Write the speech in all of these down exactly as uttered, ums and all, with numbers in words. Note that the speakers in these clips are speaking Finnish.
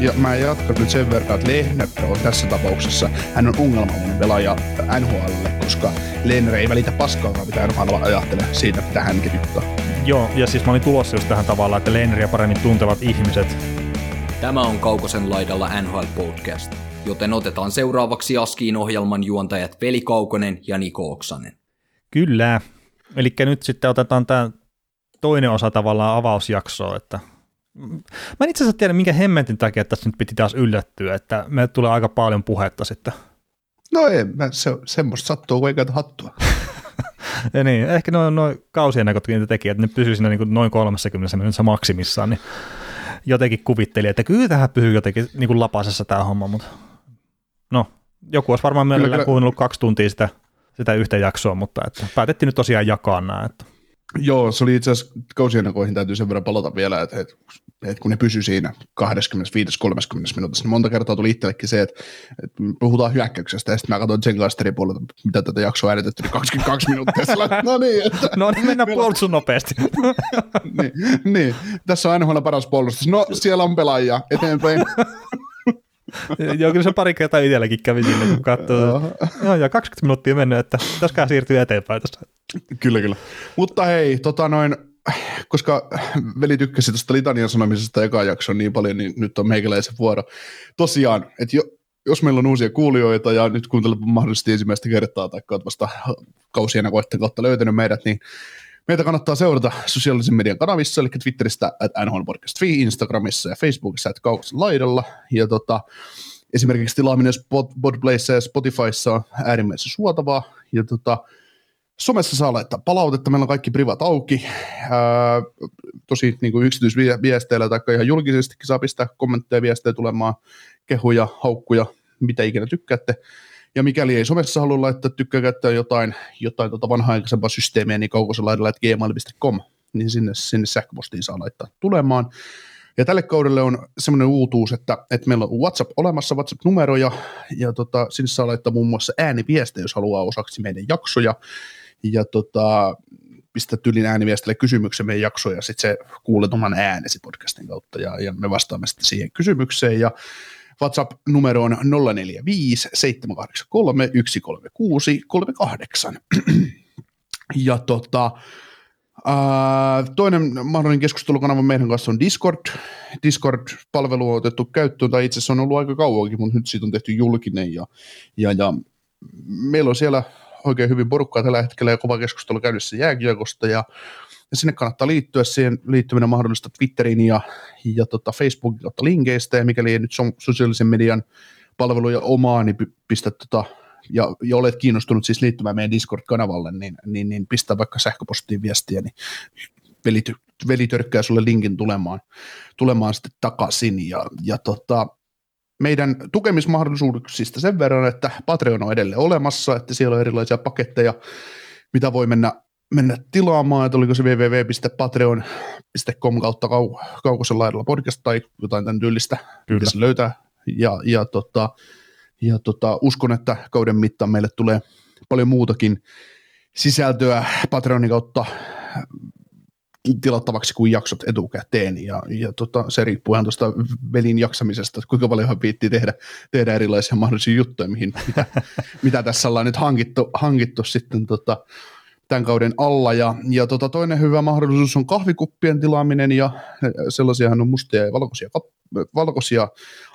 Ja mä jatkan nyt sen verran, että Lehner on tässä tapauksessa, hän on ongelmallinen pelaaja N H L:lle, koska Lehner ei välitä paskaa, mitä N H L ajattelee siitä, mitä hän kirjoittaa. Joo, ja siis mä olin tulossa just tähän tavalla, että Lehneria paremmin tuntevat ihmiset. Tämä on Kaukosen laidalla N H L-podcast, joten otetaan seuraavaksi Askiin ohjelman juontajat Veli Kaukonen ja Niko Oksanen. Kyllä, eli nyt sitten otetaan tämä toinen osa tavallaan avausjaksoa, että mä en itse asiassa tiedä, minkä hemmetin takia tässä nyt piti taas yllättyä, että meille tulee aika paljon puhetta sitten. No ei, mä se, semmoista sattuu, kun ei käytä hattua. Ja niin, ehkä noin noi kausien näkökulmasta tekijät, että ne pysyy siinä niin noin kolmekymmentä minuutissa maksimissaan, niin jotenkin kuvitteli, että kyllä tähän pysyy jotenkin niin kuin lapasessa tämä homma, mutta no, joku olisi varmaan mielellään kuunnellut kaksi tuntia sitä, sitä yhtä jaksoa, mutta että päätettiin nyt tosiaan jakaa nämä, että joo, se oli itse asiassa kausiennakoihin täytyy sen verran palata vielä, että, että, että kun ne pysyi siinä kaksikymmentäviisi kolmekymmentä minuutissa, niin monta kertaa tuli itsellekin se, että, että puhutaan hyökkäyksestä, ja sitten mä katsoin sen kanssa eri puolelta, mitä tätä jaksoa äänetetty, niin kaksikymmentäkaksi minuuttia, sillä, no niin. Että, no niin, mennään puolustuun nopeasti. niin, niin, tässä on aina huono paras puolustus. No, siellä on pelaajia, eteenpäin. Joo, kyllä se pari kertaa itselläkin kävi sinne, kun katsoo. Joo, ja kaksikymmentä minuuttia mennyt, että pitäisikään siirtyä eteenpäin tästä. Kyllä, kyllä. Mutta hei, tota noin, koska Veli tykkäsi tuosta Litanian sanomisesta eka jakson niin paljon, niin nyt on meikäläisen vuoro. Tosiaan, että jo, jos meillä on uusia kuulijoita ja nyt kuuntelet mahdollisesti ensimmäistä kertaa tai olet vasta kausien koitten kautta löytänyt meidät, niin meitä kannattaa seurata sosiaalisen median kanavissa, eli Twitteristä at N H L Podcast three, Instagramissa ja Facebookissa at Kaukosen laidalla. Ja tota, esimerkiksi tilaaminen Podplayssa ja Spotifyssa on äärimmäisen suotavaa. Ja tota, somessa saa laittaa palautetta, meillä on kaikki privat auki. Ää, tosi niin kuin yksityisviesteillä tai ihan julkisestikin saa pistää kommentteja, viestejä tulemaan, kehuja, haukkuja, mitä ikinä tykkäätte. Ja mikäli ei somessa halua laittaa, tykkää käyttää jotain, jotain tuota vanha-aikaisempaa systeemiä, niin Kaukosen laidalla at gmail piste com, niin sinne, sinne sähköpostiin saa laittaa tulemaan. Ja tälle kaudelle on semmoinen uutuus, että, että meillä on WhatsApp olemassa, WhatsApp-numero, ja, ja tota, sinne saa laittaa muun muassa ääniviestejä, jos haluaa osaksi meidän jaksoja, ja tota, pistää tyylin ääniviestille kysymyksen meidän jaksoja, ja sitten se kuulet oman äänesi podcastin kautta, ja, ja me vastaamme sitten siihen kysymykseen, ja WhatsApp-numero on nolla neljä viisi seitsemän kahdeksan kolme yksi kolme kuusi kolme kahdeksan. Ja tota, ää, toinen mahdollinen keskustelukanava meidän kanssa on Discord. Discord-palvelu on otettu käyttöön, tai itse asiassa on ollut aika kauankin, mutta nyt siitä on tehty julkinen. Ja, ja, ja meillä on siellä oikein hyvin porukkaa tällä hetkellä ja kova keskustelu käynnissä jääkiekosta. Ja, ja sinne kannattaa liittyä, siihen liittyminen mahdollista Twitterin ja, ja tota Facebookin kautta linkeistä, ja mikäli ei nyt sosiaalisen median palveluja omaa, niin pistä tota, ja, ja olet kiinnostunut siis liittymään meidän Discord-kanavalle, niin, niin, niin pistä vaikka sähköpostiin viestiä, niin veli, veli törkkää sulle linkin tulemaan, tulemaan sitten takaisin, ja, ja tota, meidän tukemismahdollisuuksista sen verran, että Patreon on edelleen olemassa, että siellä on erilaisia paketteja, mitä voi mennä mennä tilaamaan, että oliko se www piste patreon piste com kautta Kaukosen laidalla podcast tai jotain tämän tyylistä, mitä se löytää. Ja, ja, tota, ja tota, uskon, että kauden mittaan meille tulee paljon muutakin sisältöä Patreonin kautta tilattavaksi kuin jaksot etukäteen. Ja, ja tota, se riippuu ihan tuosta Velin jaksamisesta, että kuinka paljon viittii tehdä, tehdä erilaisia mahdollisia juttuja, mihin, mitä, mitä tässä ollaan nyt hankittu, hankittu sitten tota, tämän kauden alla, ja, ja tota, toinen hyvä mahdollisuus on kahvikuppien tilaaminen, ja sellaisiahan on mustia ja valkoisia, kap- valkoisia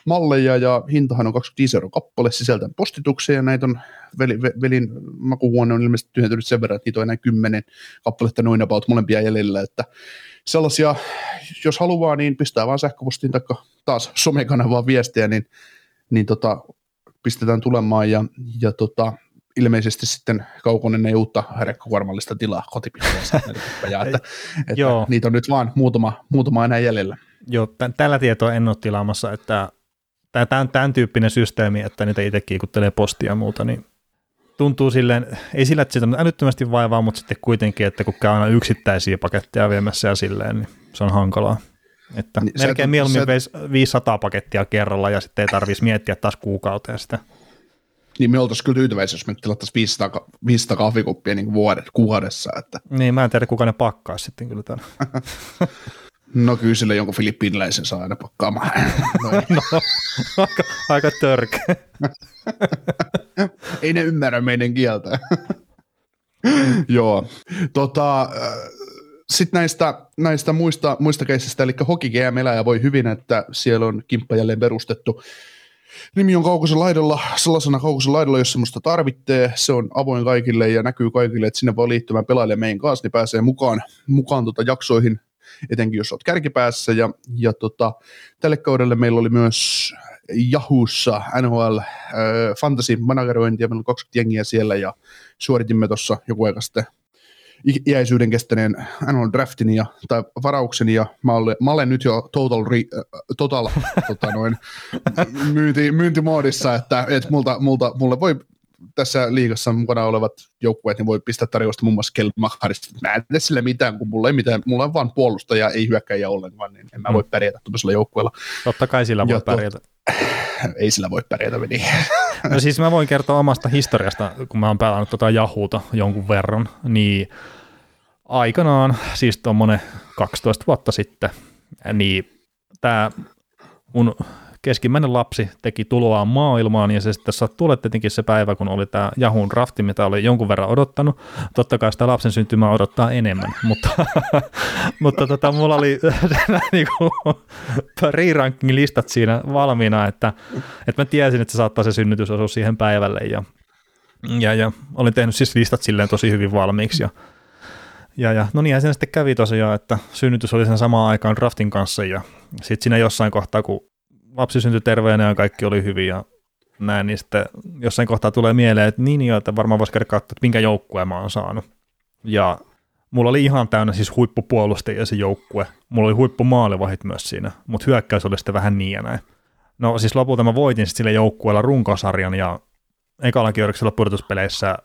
malleja, ja hintahan on kaksikymmentäviisi euroa kappale sisältäen postituksia, ja näitä on velin, velin makuhuone on ilmeisesti tyhjentynyt sen verran, että niitä on enää kymmenen kappaletta noin about molempia jäljellä, että sellaisia, jos haluaa, niin pistää vaan sähköpostiin tai taas somekanavaan viestiä, niin, niin tota, pistetään tulemaan, ja, ja tota, ilmeisesti sitten Kaukonen ei uutta rekkokuormallista tilaa kotipisteessä. Niitä on nyt vaan muutama, muutama enää jäljellä. Joo, t- tällä tietoa en ole tilaamassa, että tämä on tämän tyyppinen systeemi, että niitä itse kiikuttelee postia ja muuta, niin tuntuu silleen, ei sillä, että sitä on älyttömästi vaivaa, mutta sitten kuitenkin, että kun käy aina yksittäisiä paketteja viemässä ja silleen, niin se on hankalaa. Että niin, melkein et, mieluummin veisi et... viisisataa pakettia kerralla ja sitten ei tarvitsisi miettiä taas kuukauteen sitä. Niin me oltaisiin kyllä tyytyväisiä, jos me tilattaisiin viisisataa kahvikuppia niin vuodessa. Että... Niin, mä en tiedä, kuka ne pakkaa sitten kyllä tämän. No kyllä sille jonkun filippiiniläisen saa aina pakkaamaan. No, aika, aika törkeä. Ei ne ymmärrä meidän kieltä. Joo. Tota, sitten näistä, näistä muista, muista keisistä, eli Hockey G M elää voi hyvin, että siellä on kimppa jälleen perustettu. Nimi on Kaukosen laidalla, sellaisena Kaukosen laidalla, jos semmoista tarvitsee. Se on avoin kaikille ja näkyy kaikille, että sinne voi liittymään pelaajille meidän kanssa, niin pääsee mukaan, mukaan tota jaksoihin, etenkin jos olet kärkipäässä. Ja, ja tota, tälle kaudelle meillä oli myös Yahoossa N H L äh, Fantasy managerointia, meillä on kaksikymmentä jengiä siellä ja suoritimme tuossa joku aika sitten iäisyyden kestäneen N H L draftin ja, tai varauksen, ja mä olen, mä olen nyt jo total, re, total tota noin, myynti, myyntimoodissa, että et multa, multa, mulle voi tässä liigassa mukana olevat joukkueet, niin voi pistää tarjousta muun muassa Kelmakarista. Mä en tee sille mitään, kun mulla ei mitään, mulla on vaan puolustaja, ei hyökkäjä ollenkaan, niin en mä voi pärjätä tuollaisella joukkueella. Totta kai sillä voi ja pärjätä. To... Ei sillä voi pärjätä, meni. No siis mä voin kertoa omasta historiasta, kun mä oon pelannut tota Yahoo'ta jonkun verran, niin aikanaan, siis tommonen kaksitoista vuotta sitten, niin tää mun keskimmäinen lapsi teki tuloaan maailmaan, ja se sitten sattui olla tietenkin se päivä, kun oli tämä Yahoon drafti, mitä oli jonkun verran odottanut. Totta kai sitä lapsen syntymää odottaa enemmän, mutta, mutta tota, mulla oli niinku pre-ranking-listat siinä valmiina, että, että mä tiesin, että se saattaa se synnytys osua siihen päivälle, ja, ja, ja olin tehnyt siis listat silleen tosi hyvin valmiiksi, ja, Ja, ja, no niinhän siinä sitten kävi tosiaan, että synnytys oli sen samaan aikaan draftin kanssa, ja sitten siinä jossain kohtaa, kun lapsi syntyi terveenä ja kaikki oli hyvin ja näin, niin sitten jossain kohtaa tulee mieleen, että niin joo, että varmaan voisi käydä katsoa, että minkä joukkueen mä oon saanut. Ja mulla oli ihan täynnä siis huippupuolustajia se joukkue. Mulla oli huippumaalivahit myös siinä, mutta hyökkäys oli sitten vähän niin ja näin. No siis lopulta mä voitin sitten sillä joukkueella runkosarjan ja ekalla kierroksella pudotuspeleissä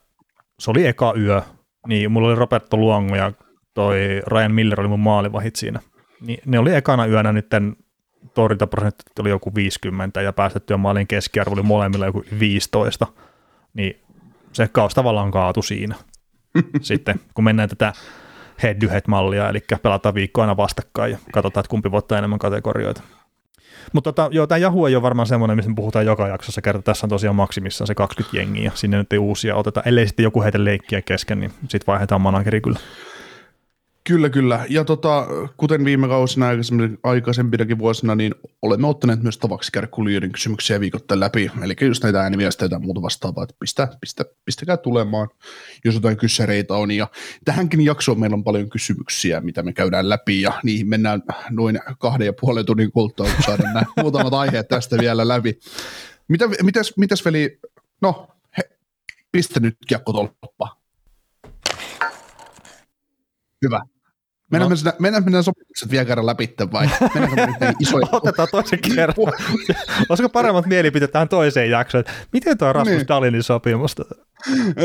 se oli eka yö, niin mulla oli Roberto Luongo ja toi Ryan Miller oli mun maalivahit siinä. Niin ne oli ekana yönä nytten torjuntaprosentit oli joku viisikymmentä ja päästettyä maalin keskiarvo oli molemmilla joku viisitoista, niin se kaos tavallaan kaatui siinä. Sitten kun mennään tätä head-to-head-mallia, eli pelataan viikko aina vastakkain ja katsotaan, että kumpi voittaa enemmän kategorioita. Mutta tota, joo, tämä Yahoo ei ole varmaan semmoinen, mistä puhutaan joka jaksossa kerta. Tässä on tosiaan maksimissaan se kaksikymmentä jengiä ja sinne nyt ei uusia oteta. Ellei sitten joku heitä leikkiä kesken, niin sitten vaihdetaan manageri kyllä. Kyllä, kyllä. Ja tota, kuten viime kausina ja aikaisempinakin vuosina, niin olemme ottaneet myös tavaksi käydä kuulijoiden kysymyksiä viikoittain läpi. Eli just näitä ääniviestejä tai muuta vastaavaa, että pistä, pistä, pistäkää tulemaan, jos jotain kyssäreitä on. Ja tähänkin jaksoon meillä on paljon kysymyksiä, mitä me käydään läpi, ja niihin mennään noin kahden ja puolen tunnin kulttuun, kun saadaan nämä muutamat aiheet tästä vielä läpi. Mitä, mitäs, mitäs Veli, no, he, pistä nyt kiekko tolppaan. Hyvä. Mennään no. mennä, mennä sopimukset vielä kerran läpi vai isoja... Otetaan toisen kerran. Olisiko paremmat mielipiteet tähän toiseen jaksoon? Miten tuo Rasmus niin. Dahlinin sopimusta?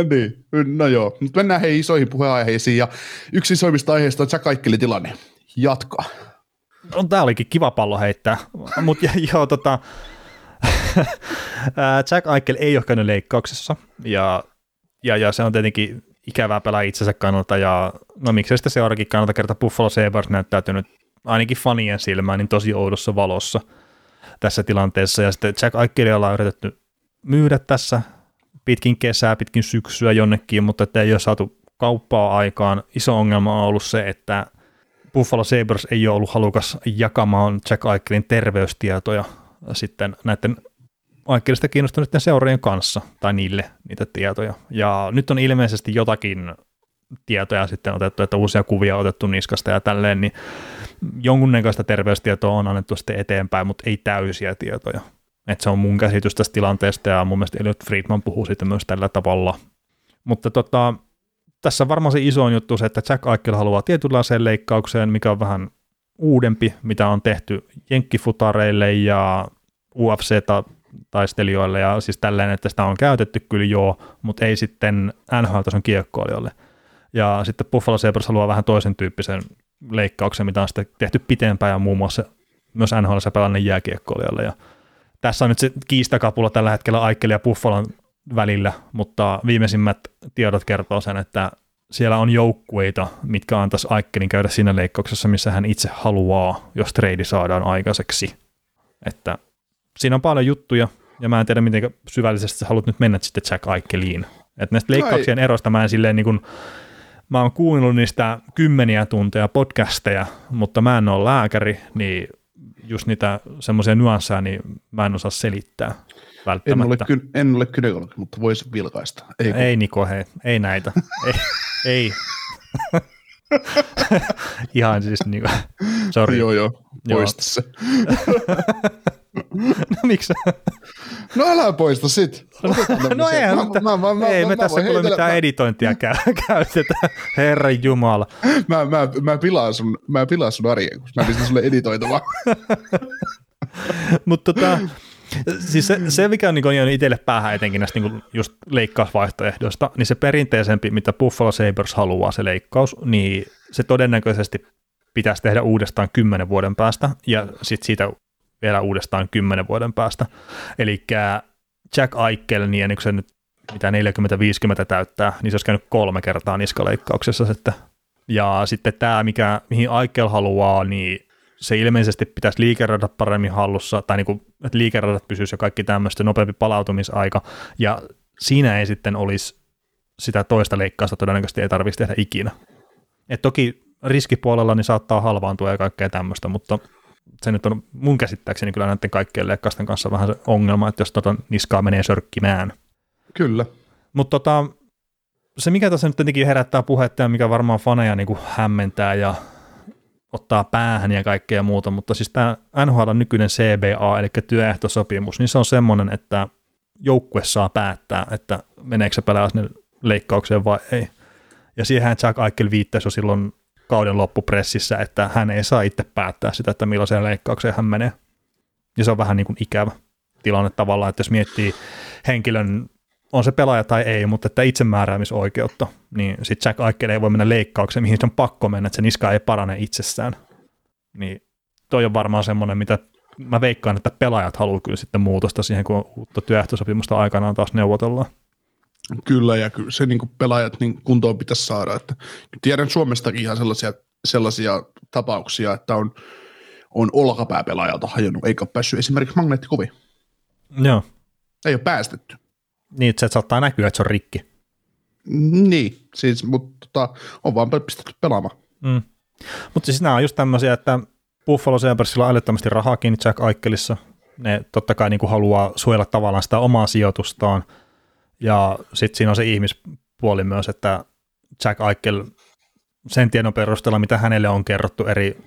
Niin, no joo. Nyt mennään hei isoihin puheenaiheisiin ja yksi isoimmista aiheista on Jack Eichelin tilanne. Jatka. No, tää olikin kiva pallo heittää, mutta joo tota... Jack Eichel ei ole käynyt leikkauksessa ja, ja, ja se on tietenkin... ikävää pelaa itsensä kannalta, ja no miksei sitä seuraavakin kannalta kertaa Buffalo Sabres näyttäytynyt ainakin fanien silmään niin tosi oudossa valossa tässä tilanteessa, ja sitten Jack Eichelialla on yritetty myydä tässä pitkin kesää, pitkin syksyä jonnekin, mutta että ei ole saatu kauppaa aikaan. Iso ongelma on ollut se, että Buffalo Sabres ei ole ollut halukas jakamaan Jack Eichelin terveystietoja sitten näiden Aikkelista kiinnostunut seuraajien kanssa, tai niille niitä tietoja. Ja nyt on ilmeisesti jotakin tietoja sitten otettu, että uusia kuvia on otettu niskasta ja tälleen, niin jonkunnäköistä terveystietoa on annettu sitten eteenpäin, mutta ei täysiä tietoja. Että se on mun käsitys tästä tilanteesta, ja mun mielestä Elliot Friedman puhuu siitä myös tällä tavalla. Mutta tota, tässä varmaan se isoin juttu se, että Jack Eichel haluaa tietynlaiseen leikkaukseen, mikä on vähän uudempi, mitä on tehty jenkkifutareille ja U F C-taistelijoille ja siis tälleen, että sitä on käytetty kyllä joo, mutta ei sitten N H L-tason kiekkoilijoille. Ja sitten Buffalo Sabres haluaa vähän toisen tyyppisen leikkauksen, mitä on sitten tehty pitempään ja muun muassa myös N H L:ssä pelanneen jääkiekkoilijoille. Ja tässä on nyt se kiistakapula tällä hetkellä Eichel ja Buffalon välillä, mutta viimeisimmät tiedot kertoo sen, että siellä on joukkueita, mitkä antaisi Eichelin käydä siinä leikkauksessa, missä hän itse haluaa, jos treidi saadaan aikaiseksi. Että siinä on paljon juttuja, ja mä en tiedä, miten syvällisesti sä haluat nyt mennä sitten Jack Eicheliin. Että näistä leikkauksien eroista mä en silleen niin kuin, mä oon kuunnellut niistä kymmeniä tunteja podcasteja, mutta mä en ole lääkäri, niin just niitä semmoisia nyansseja, niin mä en osaa selittää välttämättä. En ole, en ole kynekologi, mutta voisi vilkaista. Ei, ei Niko, hei, ei näitä. ei. ei. Ihan siis niinku, sori. Joo joo, poista se. No miksi? No älä poista sit. No ei, ei me tässä kuule mitään editointia käytetä, herran jumala. Mä, mä, mä, pilaan sun, mä pilaan sun arjen, kun mä pistän sulle editoitavaa. Mutta tota, siis se, se mikä on niin jäänyt itselle päähän etenkin näistä niin just leikkausvaihtoehdoista, niin se perinteisempi, mitä Buffalo Sabres haluaa se leikkaus, niin se todennäköisesti pitäisi tehdä uudestaan kymmenen vuoden päästä ja sitten siitä vielä uudestaan kymmenen vuoden päästä. Eli Jack Eichel, niin ennen kuin se nyt mitä neljäkymmentä viisikymmentä täyttää, niin se olisi käynyt kolme kertaa niskaleikkauksessa sitten. Ja sitten tämä, mikä, mihin Eichel haluaa, niin se ilmeisesti pitäisi liikeradat paremmin hallussa, tai niin kuin, että liikeradat pysyisi ja kaikki tämmöistä, nopeampi palautumisaika, ja siinä ei sitten olisi sitä toista leikkausta, todennäköisesti ei tarvitsisi tehdä ikinä. Et toki riskipuolella niin saattaa halvaantua ja kaikkea tämmöistä, mutta se nyt on mun käsittääkseni kyllä näiden kaikkien leikkausten kanssa vähän se ongelma, että jos tota niskaa menee sörkkimään. Kyllä. Mutta tota, se mikä tässä nyt tietenkin herättää puhetta ja mikä varmaan faneja niin kuin hämmentää ja ottaa päähän ja kaikkea muuta, mutta siis tämä N H L nykyinen C B A, eli työehtosopimus, niin se on semmoinen, että joukkue saa päättää, että meneekö se pelaa sinne leikkaukseen vai ei. Ja siihen Jack Eichel viittasi jo silloin kauden loppupressissä, että hän ei saa itse päättää sitä, että millaiseen leikkaukseen hän menee. Ja se on vähän niin kuin ikävä tilanne tavallaan, että jos miettii henkilön, on se pelaaja tai ei, mutta että itsemääräämisoikeutta, niin sitten Jack Eichel ei voi mennä leikkaukseen, mihin se on pakko mennä, että se niska ei parane itsessään. Niin toi on varmaan semmoinen, mitä mä veikkaan, että pelaajat haluaa kyllä sitten muutosta siihen, kun uutta työehtosopimusta aikanaan taas neuvotellaan. Kyllä, ja kyllä se niin kuin pelaajat niin kuntoon pitäisi saada. Että tiedän Suomestakin ihan sellaisia, sellaisia tapauksia, että on, on olkapääpelaajalta hajonnut, eikä ole päässyt esimerkiksi magneettikoviin. Joo. Ei ole päästetty. Niin, että se saattaa näkyä, että se on rikki. Niin, siis, mutta tota, on vaan pistetty pelaamaan. Mm. Mutta siis nämä on just tämmöisiä, että Buffalo Sabresilla on älyttömästi rahaa kiinni Jack Eichelissa. Ne totta kai niin kuin haluaa suojella tavallaan sitä omaa sijoitustaan. Ja sitten siinä on se ihmispuoli myös, että Jack Eichel sen tiedon perusteella, mitä hänelle on kerrottu eri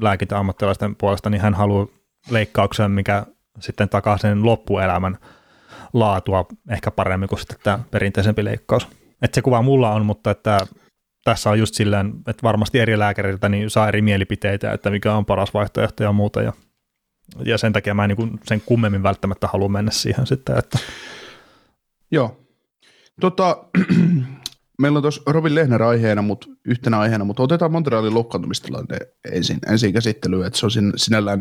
lääkintäammattilaisten puolesta, niin hän haluaa leikkauksen, mikä sitten takaa sen loppuelämän laatua ehkä paremmin kuin sitten tämä perinteisempi leikkaus. Että se kuva mulla on, mutta että tässä on just silleen, että varmasti eri lääkäriltä niin saa eri mielipiteitä, että mikä on paras vaihtoehto ja muuta. Ja, ja sen takia mä en niin sen kummemmin välttämättä halua mennä siihen sitten. Että. Joo. Tota, meillä on tuossa Robin Lehner aiheena, mutta yhtenä aiheena, mutta otetaan Montrealin loukkaantumistilanne ensin, ensin käsittelyyn, että se on sin, sinällään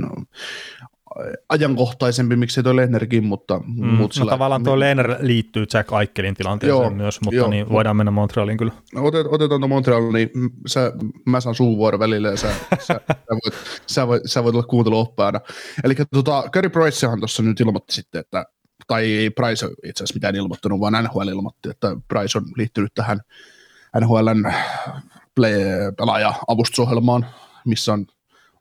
ajankohtaisempi, miksei toi Lehnerkin, mutta mm, mut sillä, no tavallaan tuo Lehner liittyy Jack Eichelin tilanteeseen joo, myös, mutta joo, niin voidaan mennä Montrealiin kyllä. Otet, otetaan tuo Montrealiin, niin sä, mä saan suuvuoro välillä ja sä, sä, sä, voit, sä, voit, sä voit olla kuunteluoppaana. Eli tota, Carey Pricehan tuossa nyt ilmoitti sitten, että, tai ei Price itse asiassa mitään ilmoittanut, vaan N H L ilmoitti, että Price on liittynyt tähän N H L:n pelaaja-avustusohjelmaan, missä on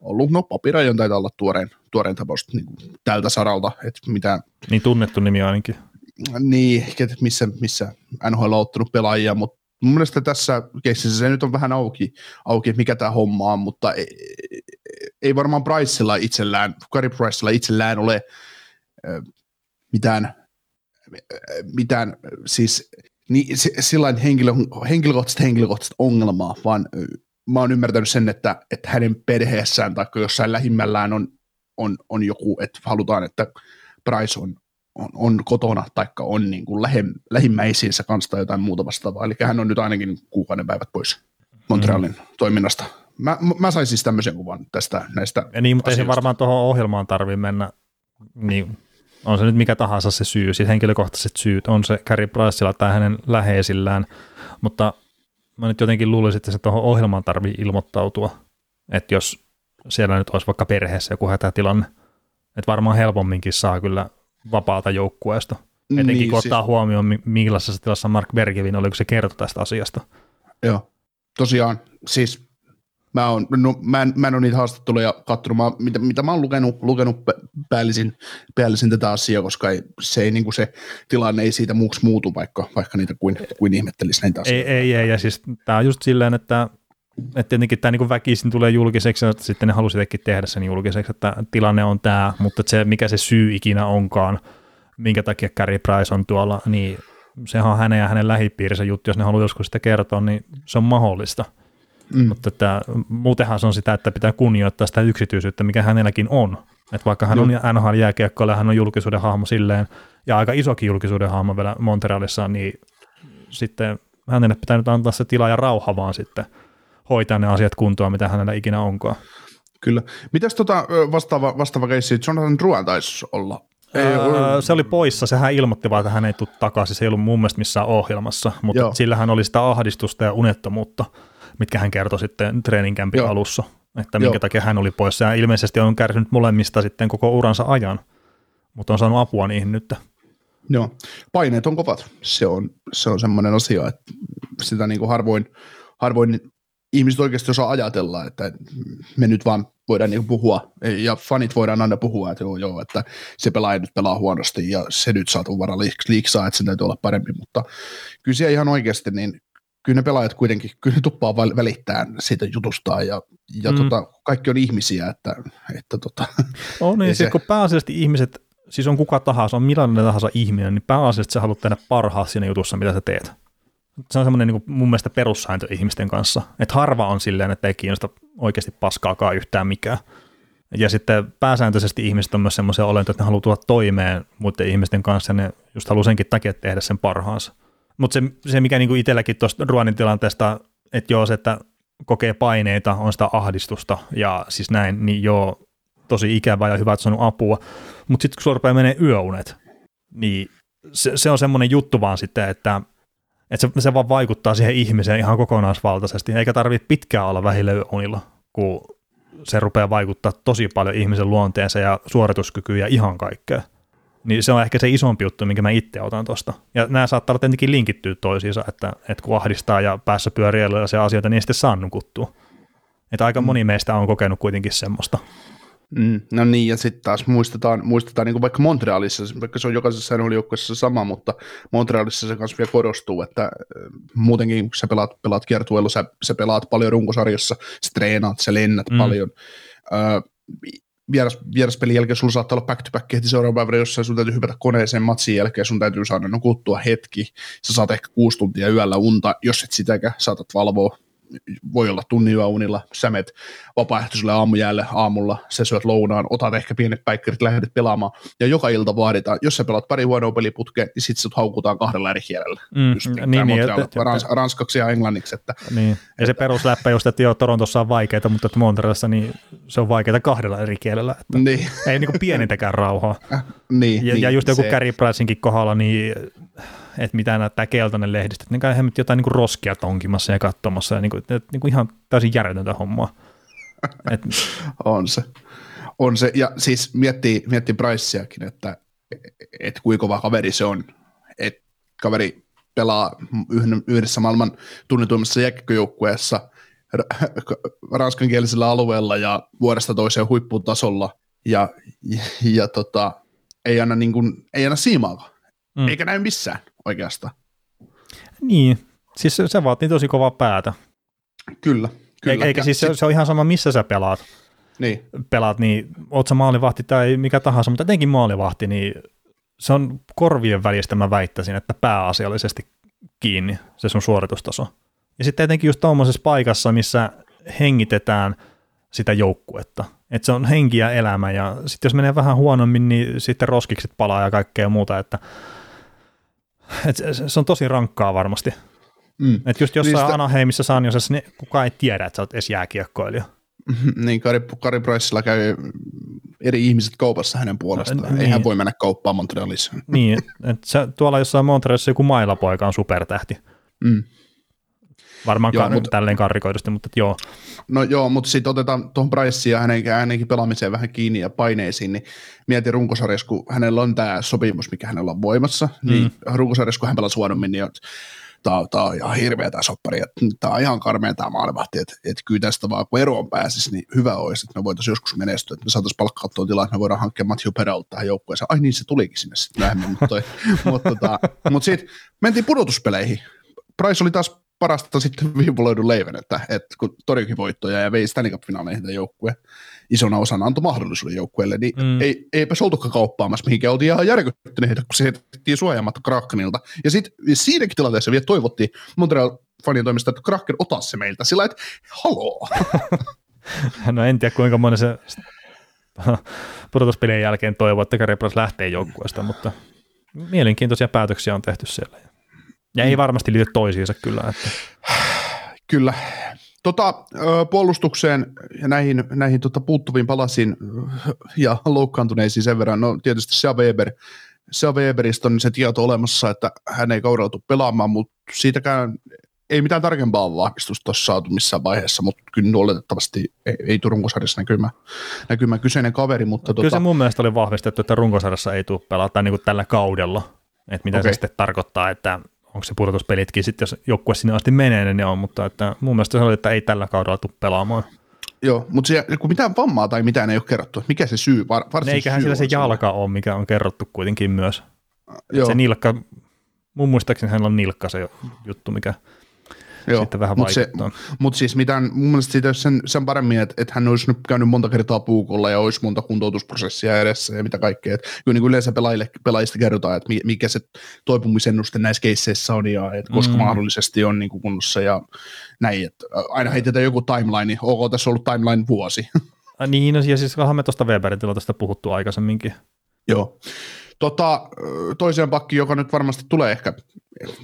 ollut, no O P-ryhmä taitaa olla tuoreen, tuoreen tapaus niin tältä saralta. Että mitä, niin tunnettu nimi ainakin. Niin, missä, missä N H L on ottanut pelaajia, mutta mun mielestä tässä keississä se nyt on vähän auki, auki mikä tämä homma on, mutta ei, ei varmaan Pricella itsellään, Carey Pricella itsellään ole mitään, mitään siis niin, sillain henkilö, henkilökohtaisesti henkilökohtaisesti ongelmaa, vaan mä oon ymmärtänyt sen, että, että hänen perheessään tai jossain lähimmällään on, on, on joku, että halutaan, että Price on, on, on kotona taikka on niin kuin lähem, lähimmäisiinsä kanssa tai jotain muuta vastaavaa. Eli hän on nyt ainakin kuukauden päivät pois Montrealin mm. toiminnasta. Mä, mä sain siis tämmöisen kuvan tästä näistä ja niin, mutta asioista. Ei se varmaan tuohon ohjelmaan tarvitse mennä. Niin, on se nyt mikä tahansa se syy, siis henkilökohtaiset syyt, on se Carey Pricella tai hänen läheisillään, mutta mä nyt jotenkin luulisin, että se tuohon ohjelmaan tarvii ilmoittautua, että jos siellä nyt olisi vaikka perheessä joku hätätilanne, että varmaan helpomminkin saa kyllä vapaata joukkueesta, etenkin niin, kun ottaa siis huomioon, millaisessa tilassa Mark Bergevin oli, kun se kertoi tästä asiasta. Joo, tosiaan, siis Mä, on, no, mä, en, mä en ole niitä haastatteluja katsonut, mä, mitä, mitä mä oon lukenut, lukenut päällisin, päällisin tätä asiaa, koska ei, se, ei, niin kuin se tilanne ei siitä muuksi muutu, vaikka, vaikka niitä kuin, kuin ihmettelisi näitä asioita. Ei, ei, ei, ja siis tää on just silleen, että, että tietenkin tämä niin väkisin tulee julkiseksi, että sitten ne halusi jotenkin tehdä sen julkiseksi, että tilanne on tämä, mutta se, mikä se syy ikinä onkaan, minkä takia Carey Price on tuolla, niin sehän on hänen ja hänen lähipiirinsä juttu, jos ne haluaa joskus sitä kertoa, niin se on mahdollista. Mm. Mutta tämä, muutenhan se on sitä, että pitää kunnioittaa sitä yksityisyyttä, mikä hänelläkin on. Että vaikka hän on N H L-jääkiekkoilla, hän on julkisuuden hahmo silleen, ja aika isokin julkisuuden hahmo vielä Montrealissa, niin sitten hänelle pitää nyt antaa se tila ja rauha vaan sitten hoitaa ne asiat kuntoon, mitä hänellä ikinä onkaan. Kyllä. Mitäs tota vastaava, vastaava keissi, Jonathan Drouin taisi olla? Ei, öö, se oli poissa, sehän ilmoitti vaan, että hän ei tule takaisin, se ei ollut mun mielestä missään ohjelmassa, mutta sillä hän oli sitä ahdistusta ja unettomuutta, mitkä hän kertoi sitten treeninkämpin Joo. alussa, että minkä Joo. takia hän oli poissa. Ja ilmeisesti on kärsinyt molemmista sitten koko uransa ajan, mutta on saanut apua niihin nyt. Joo, paineet on kovat. Se on, se on semmoinen asia, että sitä niin kuin harvoin, harvoin ihmiset oikeasti osaa ajatella, että me nyt vaan voidaan niin kuin puhua, ja fanit voidaan aina puhua, että joo, joo, että se pelaa nyt pelaa huonosti, ja se nyt saatu varaa liiksaa, että sen täytyy olla parempi, mutta kyllä siellä ihan oikeasti niin kyllä ne pelaajat kuitenkin, kyllä ne tuppaa välittämään siitä jutustaan ja, ja mm. tota, kaikki on ihmisiä, että, että tota. On niin, se, kun pääasiallisesti ihmiset, siis on kuka tahansa, on millainen tahansa ihminen, niin pääasiallisesti sä haluat tehdä parhaat siinä jutussa, mitä sä teet. Se on semmoinen niin mun mielestä perussääntö ihmisten kanssa, että harva on silleen, että ei kiinnosta oikeasti paskaakaan yhtään mikään. Ja sitten pääsääntöisesti ihmiset on myös semmoisia olentoja, että ne haluaa tulla toimeen muiden ihmisten kanssa ja ne just haluaa senkin takia tehdä sen parhaansa. Mutta se, se, mikä niinku itselläkin tuosta Ruanin tilanteesta, että joo, se, että kokee paineita, on sitä ahdistusta ja siis näin, niin joo, tosi ikävää ja hyvä, että saanut apua. Mutta sitten kun sulla rupeaa menee yöunet, niin se, se on semmoinen juttu vaan sitten, että, että se, se vaan vaikuttaa siihen ihmiseen ihan kokonaisvaltaisesti. Eikä tarvitse pitkään olla vähillä yöunilla, kun se rupeaa vaikuttaa tosi paljon ihmisen luonteensa ja suorituskykyyn ja ihan kaikkea. Niin se on ehkä se isompi juttu, minkä mä itse otan tuosta. Ja nämä saattaa tietenkin linkittyä toisiinsa, että, että kun ahdistaa ja päässä pyörii erilaisia asioita, niin ei sitten saa nukuttua. Että aika moni meistä on kokenut kuitenkin semmoista. Mm, no niin, ja sitten taas muistetaan, muistetaan niin kuin vaikka Montrealissa, vaikka se on jokaisessa joukkueessa sama, mutta Montrealissa se kanssa vielä korostuu, että muutenkin kun sä pelaat, pelaat kiertueella, sä, sä pelaat paljon runkosarjassa, sä treenaat, sä lennät mm. paljon. Öö, Vieras, vieraspelin jälkeen sulla saattaa olla back-to-back heti seuraavan päivänä, jossain sun täytyy hypätä koneeseen matsin jälkeen, sun täytyy saada nukuttua hetki, sä saat ehkä kuusi tuntia yöllä unta, jos et sitäkään, saatat valvoa, voi olla tunnin yöunilla, sä meet vapaaehtoiselle aamujäälle aamulla, sä syöt lounaan, otat ehkä pienet päikkerit, lähdet pelaamaan, ja joka ilta vaaditaan, jos sä pelaat pari huonoa peliputkeen, niin sit sut haukutaan kahdella eri kielellä, mm, just niin, niin, niin, rans, ranskaksi ja englanniksi. Että, niin. Ja että, se perusläppä just, että joo, Torontossa on vaikeita, mutta että Montrealissa niin se on vaikeita kahdella eri kielellä, että niin. Ei niinku pienintäkään rauhaa. Äh, niin, ja, niin, ja just joku Carey Pricenkin kohdalla, niin että mitä näyttää keltainen lehdistä, että ne käy hemmet jotain niinku roskia tonkimassa ja katsomassa, ja niinku, niinku ihan täysin järjetöntä hommaa. Et on se, on se, ja siis miettii, miettii Priceakin, että et kuinka kova kaveri se on, että kaveri pelaa yhdessä maailman tunnetuimmassa jääkiekkojoukkueessa ranskankielisellä alueella ja vuodesta toiseen huipputasolla, ja, ja, ja tota, ei aina niin kuin, ei aina siimaakaan. Mm. Eikä näy missään oikeastaan. Niin, siis se vaatii tosi kovaa päätä. Kyllä. kyllä. Eikä ja siis se, se on ihan sama, missä sä pelaat. Niin. Pelaat, niin oot sä maalivahti tai mikä tahansa, mutta etenkin maalivahti, niin se on korvien välistä, mä väittäisin, että pääasiallisesti kiinni se sun suoritustaso. Ja sitten etenkin just tuommoisessa paikassa, missä hengitetään sitä joukkuetta. Että se on henki ja elämä, ja sitten jos menee vähän huonommin, niin sitten roskikset palaa ja kaikkea muuta, että et se on tosi rankkaa varmasti. Mm. Että just jossain Niistä... Anaheimissa Sanjosessa, niin kukaan ei tiedä, että sä oot edes jääkiekkoilija. Niin, Carey Pricella käy eri ihmiset kaupassa hänen puolestaan. Niin. Ei hän voi mennä kauppaan Montrealissa. Niin, että tuolla jossain Montrealissa joku mailapoika on supertähti. Mm. Varmaan joo, ka- mut, tälleen karrikoidusti, mutta joo. No joo, mutta sitten otetaan tuohon Priceen ja hänen, hänenkin pelaamiseen vähän kiinni ja paineisiin, niin mietin runkosarjassa, kun hänellä on tämä sopimus, mikä hänellä on voimassa, mm. niin runkosarjassa, kun hän pelasi huonommin, niin tämä on ihan hirveä tämä soppari, tämä on ihan karmea tämä maalivahti, että et kyllä tästä vaan kun eroon pääsisi, niin hyvä olisi, että me voitaisiin joskus menestyä, että me saataisiin palkkaa tuon tilaan, että me voidaan hankkia Matthew Perrault tähän joukkueeseen. Ai niin, se tulikin sinne sitten lähemmin, mutta mut, tota, mut sitten mentiin pudotuspeleihin. Price oli taas parasta sitten viipuloidun leivän, että, että kun torjukin voittoja ja vei Stanley Cup-finaaleihin tämän joukkueen, isona osana antoi mahdollisuuden joukkueelle, niin mm. ei, eipä se oltukaan kauppaamassa, mihinkään oltiin ihan järkyttyneitä, kun se heitettiin suojaamatta Krakenilta. Ja sitten siinäkin tilanteessa vielä toivottiin Montreal-fanien toimesta, että Kraken ottaa se meiltä sillä että haloo. No en tiedä, kuinka monen se pudotuspelien jälkeen toivoo, että Carey Price lähtee joukkueesta, mutta mielenkiintoisia päätöksiä on tehty siellä. Ja ei varmasti liity toisiinsa kyllä. Että. Kyllä. Tota, puolustukseen ja näihin, näihin tota puuttuviin palasiin ja loukkaantuneisiin sen verran, no tietysti Shea Weber. Shea Weberistä on se tieto olemassa, että hän ei kaurautu pelaamaan, mutta siitäkään ei mitään tarkempaa vahvistusta ole saatu missään vaiheessa, mutta kyllä oletettavasti ei, ei tule runkosarjassa näkymä, näkymä kyseinen kaveri. Mutta kyllä tota, se mun mielestä oli vahvistettu, että runkosarjassa ei tule pelata niin kuin tällä kaudella, että mitä okay. se sitten tarkoittaa, että onko se pudotuspelitkin sitten, jos joukkue sinne asti menee, niin ne on, mutta että mun mielestä sanoit, että ei tällä kaudella tule pelaamaan. Joo, mutta se, kun mitään vammaa tai mitään ei ole kerrottu, mikä se syy, var, varsin eiköhän syy sillä se jalka ole, mikä on kerrottu kuitenkin myös. Joo. Se nilkka, mun muistaakseni hänellä on nilkka se juttu, mikä joo, sitten vähän mut vaikuttaa. Mutta siis mitään, mun mielestä siitä sen, sen paremmin, että et hän olisi nyt käynyt monta kertaa puukolla ja olisi monta kuntoutusprosessia edessä ja mitä kaikkea. Et kyllä niin yleensä pelaajille, pelaajista kerrotaan, että mikä se toipumisennuste näissä keisseissä on ja että koska mm. mahdollisesti on niin kuin kunnossa ja näin. Et aina heitetään joku timeline, onko tässä ollut timeline vuosi? A, niin, no, ja siis onhan me tuosta Weberin tilanteesta puhuttu aikaisemminkin. Joo. Tota, toiseen pakkiin, joka nyt varmasti tulee ehkä,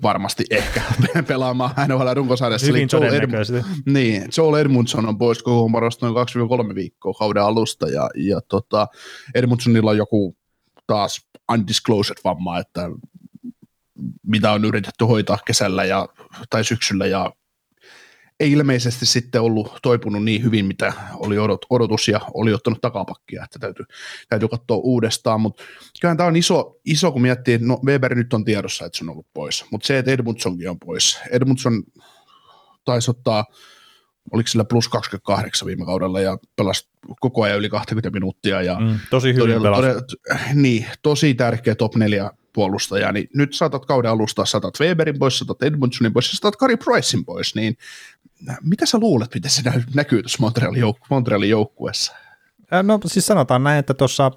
varmasti ehkä pelaamaan N H L runkosarjassa. Hyvin Joel todennäköisesti. Edm- niin, Joel Edmundson on pois koko varasta noin kaksi kolme viikkoa kauden alusta, ja, ja tota, Edmundsonilla on joku taas undisclosed vamma, että mitä on yritetty hoitaa kesällä ja, tai syksyllä, ja ei ilmeisesti sitten ollut toipunut niin hyvin, mitä oli odot, odotus ja oli ottanut takapakkia, että täytyy, täytyy katsoa uudestaan, mutta kyllähän tämä on iso, iso, kun miettii, että no Weber nyt on tiedossa, että se on ollut pois, mutta se, että Edmundsonkin on pois. Edmundson taisi ottaa, oliko sillä plus kaksikymmentäkahdeksan viime kaudella ja pelasi koko ajan yli kaksikymmentä minuuttia. Ja mm, tosi hyvin pelasi. Niin, tosi tärkeä top neljä puolustaja, niin nyt saatat kauden alusta, saatat Weberin pois, saatat Edmundsonin pois ja saatat Carey Pricen pois, niin mitä sä luulet, miten se näkyy tuossa Montrealin, jouk- Montrealin joukkueessa? No siis sanotaan näin, että tuossa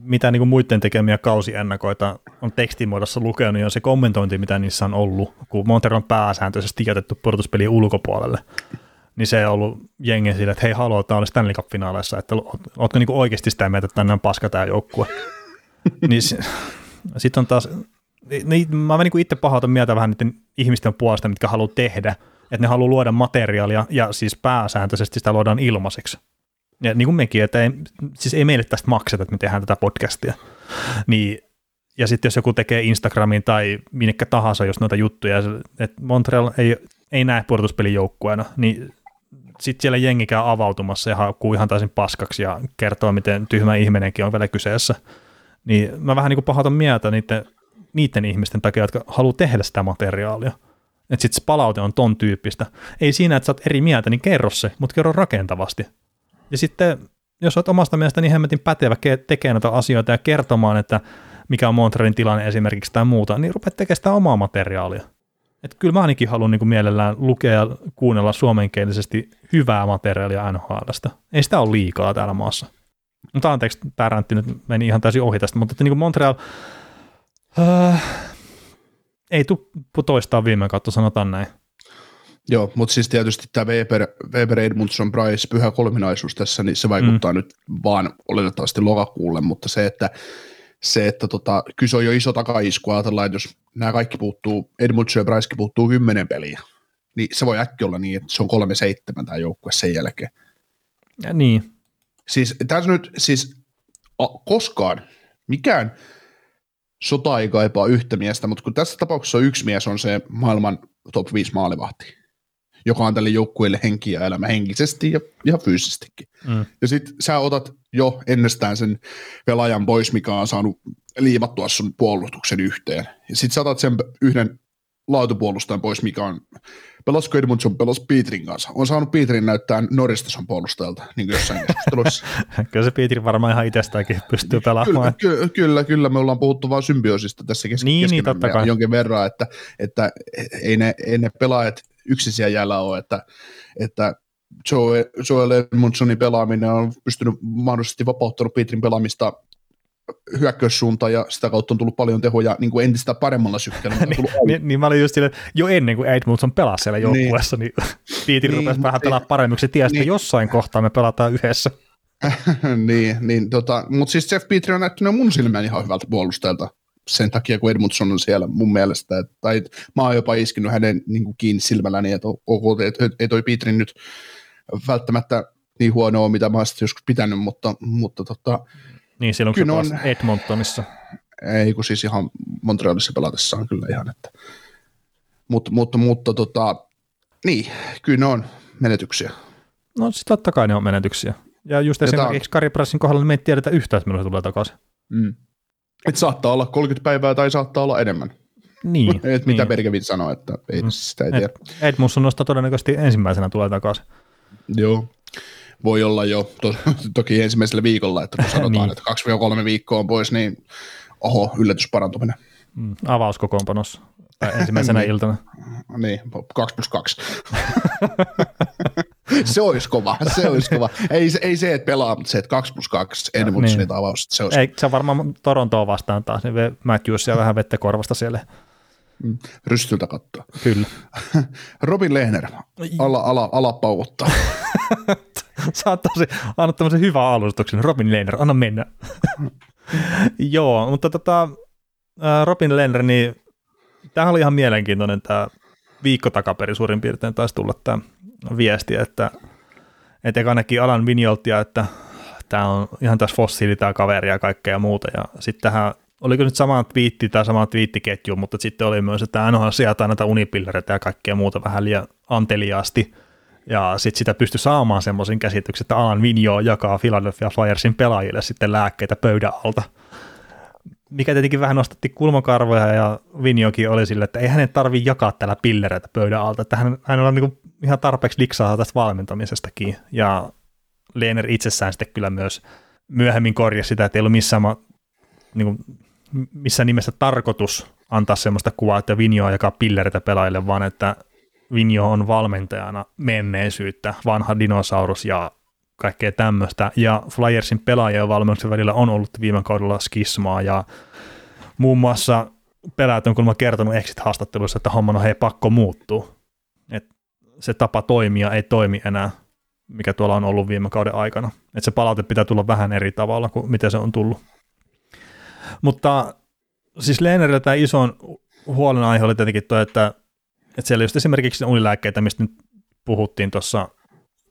mitä niin kuin muiden tekemiä kausiennakoita on tekstimuodossa lukenut ja se kommentointi, mitä niissä on ollut, kun Montreal on pääsääntöisesti jätetty pudotuspelien ulkopuolelle, niin se on ollut jengen sillä, että hei haloo, tämä oli Stanley Cup-finaaleissa, että ootko niin oikeasti sitä mieltä, että tänne on paska tämä joukkue? Niin se, sitten on taas, niin, mä oon niin itse pahoitan mieltä vähän niiden ihmisten puolesta, mitkä haluaa tehdä, että ne haluaa luoda materiaalia, ja siis pääsääntöisesti sitä luodaan ilmaiseksi. Ja niin kuin mekin, että ei, siis ei meille tästä makseta, että me tehdään tätä podcastia. Niin, ja sitten jos joku tekee Instagramiin tai minnekä tahansa, jos noita juttuja, että Montreal ei, ei näe pudotuspelin joukkueena, niin sitten siellä jengi käy avautumassa ja hakkuu ihan täysin paskaksi ja kertoo, miten tyhmä ihminenkin on vielä kyseessä. Niin mä vähän niin kuin pahoitan mieltä niiden, niiden ihmisten takia, jotka haluaa tehdä sitä materiaalia. Että sitten se palaute on ton tyyppistä. Ei siinä, että sä oot eri mieltä, niin kerro se, mutta kerro rakentavasti. Ja sitten, jos oot omasta mielestä niin hemmetin pätevä tekemään näitä asioita ja kertomaan, että mikä on Montrealin tilanne esimerkiksi tai muuta, niin rupeat tekemään sitä omaa materiaalia. Että kyllä mä ainakin haluan niin kuin mielellään lukea ja kuunnella suomenkielisesti hyvää materiaalia N H L:stä. Ei sitä ole liikaa täällä maassa. Mutta anteeksi, tämä räntti nyt meni ihan täysin ohi tästä, mutta että niin kuin Montreal... Öö, ei tule toistaan viime kautta, sanotaan näin. Joo, mutta siis tietysti tämä Weber, Weber Edmundson, Price, pyhä kolminaisuus tässä, niin se vaikuttaa mm. nyt vaan oletettavasti lokakuulle, mutta se, että, se, että tota, kyse on jo iso takaisku, ajatellaan, että jos nämä kaikki puuttuu, Edmundson ja Pricekin puuttuu kymmenen peliä, niin se voi äkkiä olla niin, että se on kolme seitsemän tämä joukkue sen jälkeen. Ja niin. Siis tässä nyt, siis a, koskaan mikään sota ei kaipaa yhtä miestä, mutta kun tässä tapauksessa yksi mies on se maailman top viisi maalivahti, joka on tälle joukkueelle henki ja elämä henkisesti ja ihan fyysisestikin. Mm. Ja sit sä otat jo ennestään sen pelaajan pois, mikä on saanut liimattua sun puolustuksen yhteen. Ja sit sä otat sen yhden laatupuolustajan pois, mikä on, pelasko Edmundson, pelas Petrin kanssa. On saanut Petrin näyttää Norris-tason puolustajalta, niin kuin jossain keskustelussa. Kyllä se Petri varmaan ihan itsestäänkin pystyy pelaamaan. Kyllä, kyllä, kyllä, me ollaan puhuttu vaan symbioosista tässä kesken, niin, kesken niin, jonkin verran, että, että ei, ne, ei ne pelaajat yksisiä jäljellä ole, että, että Joel Edmundsonin pelaaminen on pystynyt mahdollisesti vapauttanut Petrin pelaamista hyökkäyssuuntaan ja sitä kautta on tullut paljon tehoja niin kuin entistä paremmalla sykkeellä. niin, niin, niin mä olin just sille, jo ennen kuin Edmundson pelasi siellä joukkueessa, niin Petri niin, rupesi vähän pelaamaan paremmiksi ja tiesi, niin, jossain kohtaa me pelataan yhdessä. niin, niin tota, mutta siis Jeff Petry on näyttänyt mun silmään ihan hyvältä puolustajalta. Sen takia, kun Edmundson on siellä mun mielestä, että, tai mä oon jopa iskinut hänen niin kuin kiinni silmälläni, että ok, et, ei toi Petri nyt välttämättä niin huonoa, mitä mä oon joskus pitänyt, mutta, mutta tota, niin, silloin kun on Edmontonissa. Ei, kun siis ihan Montrealissa pelatessa on kyllä ihan, että, mutta, mutta, mutta tota, niin, kyllä ne on menetyksiä. No sitten totta kai ne on menetyksiä. Ja just esimerkiksi Carey Pricen kohdalla me ei tiedetä yhtään, että milloin se tulee takaisin. Mm. Että saattaa olla kolmekymmentä päivää tai saattaa olla enemmän. Niin. Et niin. Mitä Bergevin sanoo, että ei, mm. sitä ei tiedä. Edmundson nostaa todennäköisesti ensimmäisenä tulee takaisin. Joo, voi olla jo to- toki ensimmäisellä viikolla, että kun sanotaan, niin, että kaksi vai kolme viikkoa on pois, niin oho, yllätys parantuminen. Mm. Avauskokoonpanossa tai ensimmäisenä niin, iltana. Niin, kaksi plus kaksi. Se olisi kova, se olisi kova. Ei, ei se, että pelaa, mutta se, että kaksi plus kaksi, ennen no, niin, niitä avausta. Se, olisi... ei, se on varmaan Torontoa vastaan taas, niin Matthews ja vähän vettä korvasta siellä. Rystyltä kattoa. Kyllä. Robin Lehner, ala, ala, ala paukottaa. Sä oot tosi, annat tämmöisen hyvän alustuksen, Robin Lehner, anna mennä. Joo, mutta tota, Robin Lehner, niin tämähän oli ihan mielenkiintoinen tämä viikko takaperin suurin piirtein taisi tulla tämä viesti, että et ainakin Alan Vigneaultia, että tämä on ihan tässä fossiili tämä kaveri ja kaikkea ja muuta. Ja sitten tähän, oliko nyt sama twiitti tai sama twiittiketju, mutta sitten oli myös, että N H L sieltä näitä unipillereitä ja kaikkea muuta vähän liian anteliaasti. Ja sitten sitä pystyi saamaan semmoisen käsityksen, että Alan Vigneault jakaa Philadelphia Flyersin pelaajille sitten lääkkeitä pöydän alta. Mikä tietenkin vähän nostatti kulmakarvoja ja Vigneaultkin oli sille, että ei hänen tarvitse jakaa tällä pillereitä pöydän alta, että hän, hän on niin ihan tarpeeksi liksaa tästä valmentamisestakin ja Lehner itsessään sitten kyllä myös myöhemmin korjasi sitä, että ei ollut missään, ma, niin missään nimessä tarkoitus antaa sellaista kuvaa, että Vigneault jakaa pillereitä pelaajille, vaan että Vigneault on valmentajana menneisyyttä, vanha dinosaurus ja kaikkea tämmöistä, ja Flyersin pelaajien ja valmennuksen välillä on ollut viime kaudella skismaa, ja muun muassa pelaajat on kuulemma kertonut exit-haastatteluissa, että homman on hei pakko muuttuu, että se tapa toimia ei toimi enää, mikä tuolla on ollut viime kauden aikana, että se palaute pitää tulla vähän eri tavalla kuin miten se on tullut. Mutta siis Lehnerillä tämä iso huolenaihe oli tietenkin tuo, että, että siellä just esimerkiksi unilääkkeitä, mistä nyt puhuttiin tuossa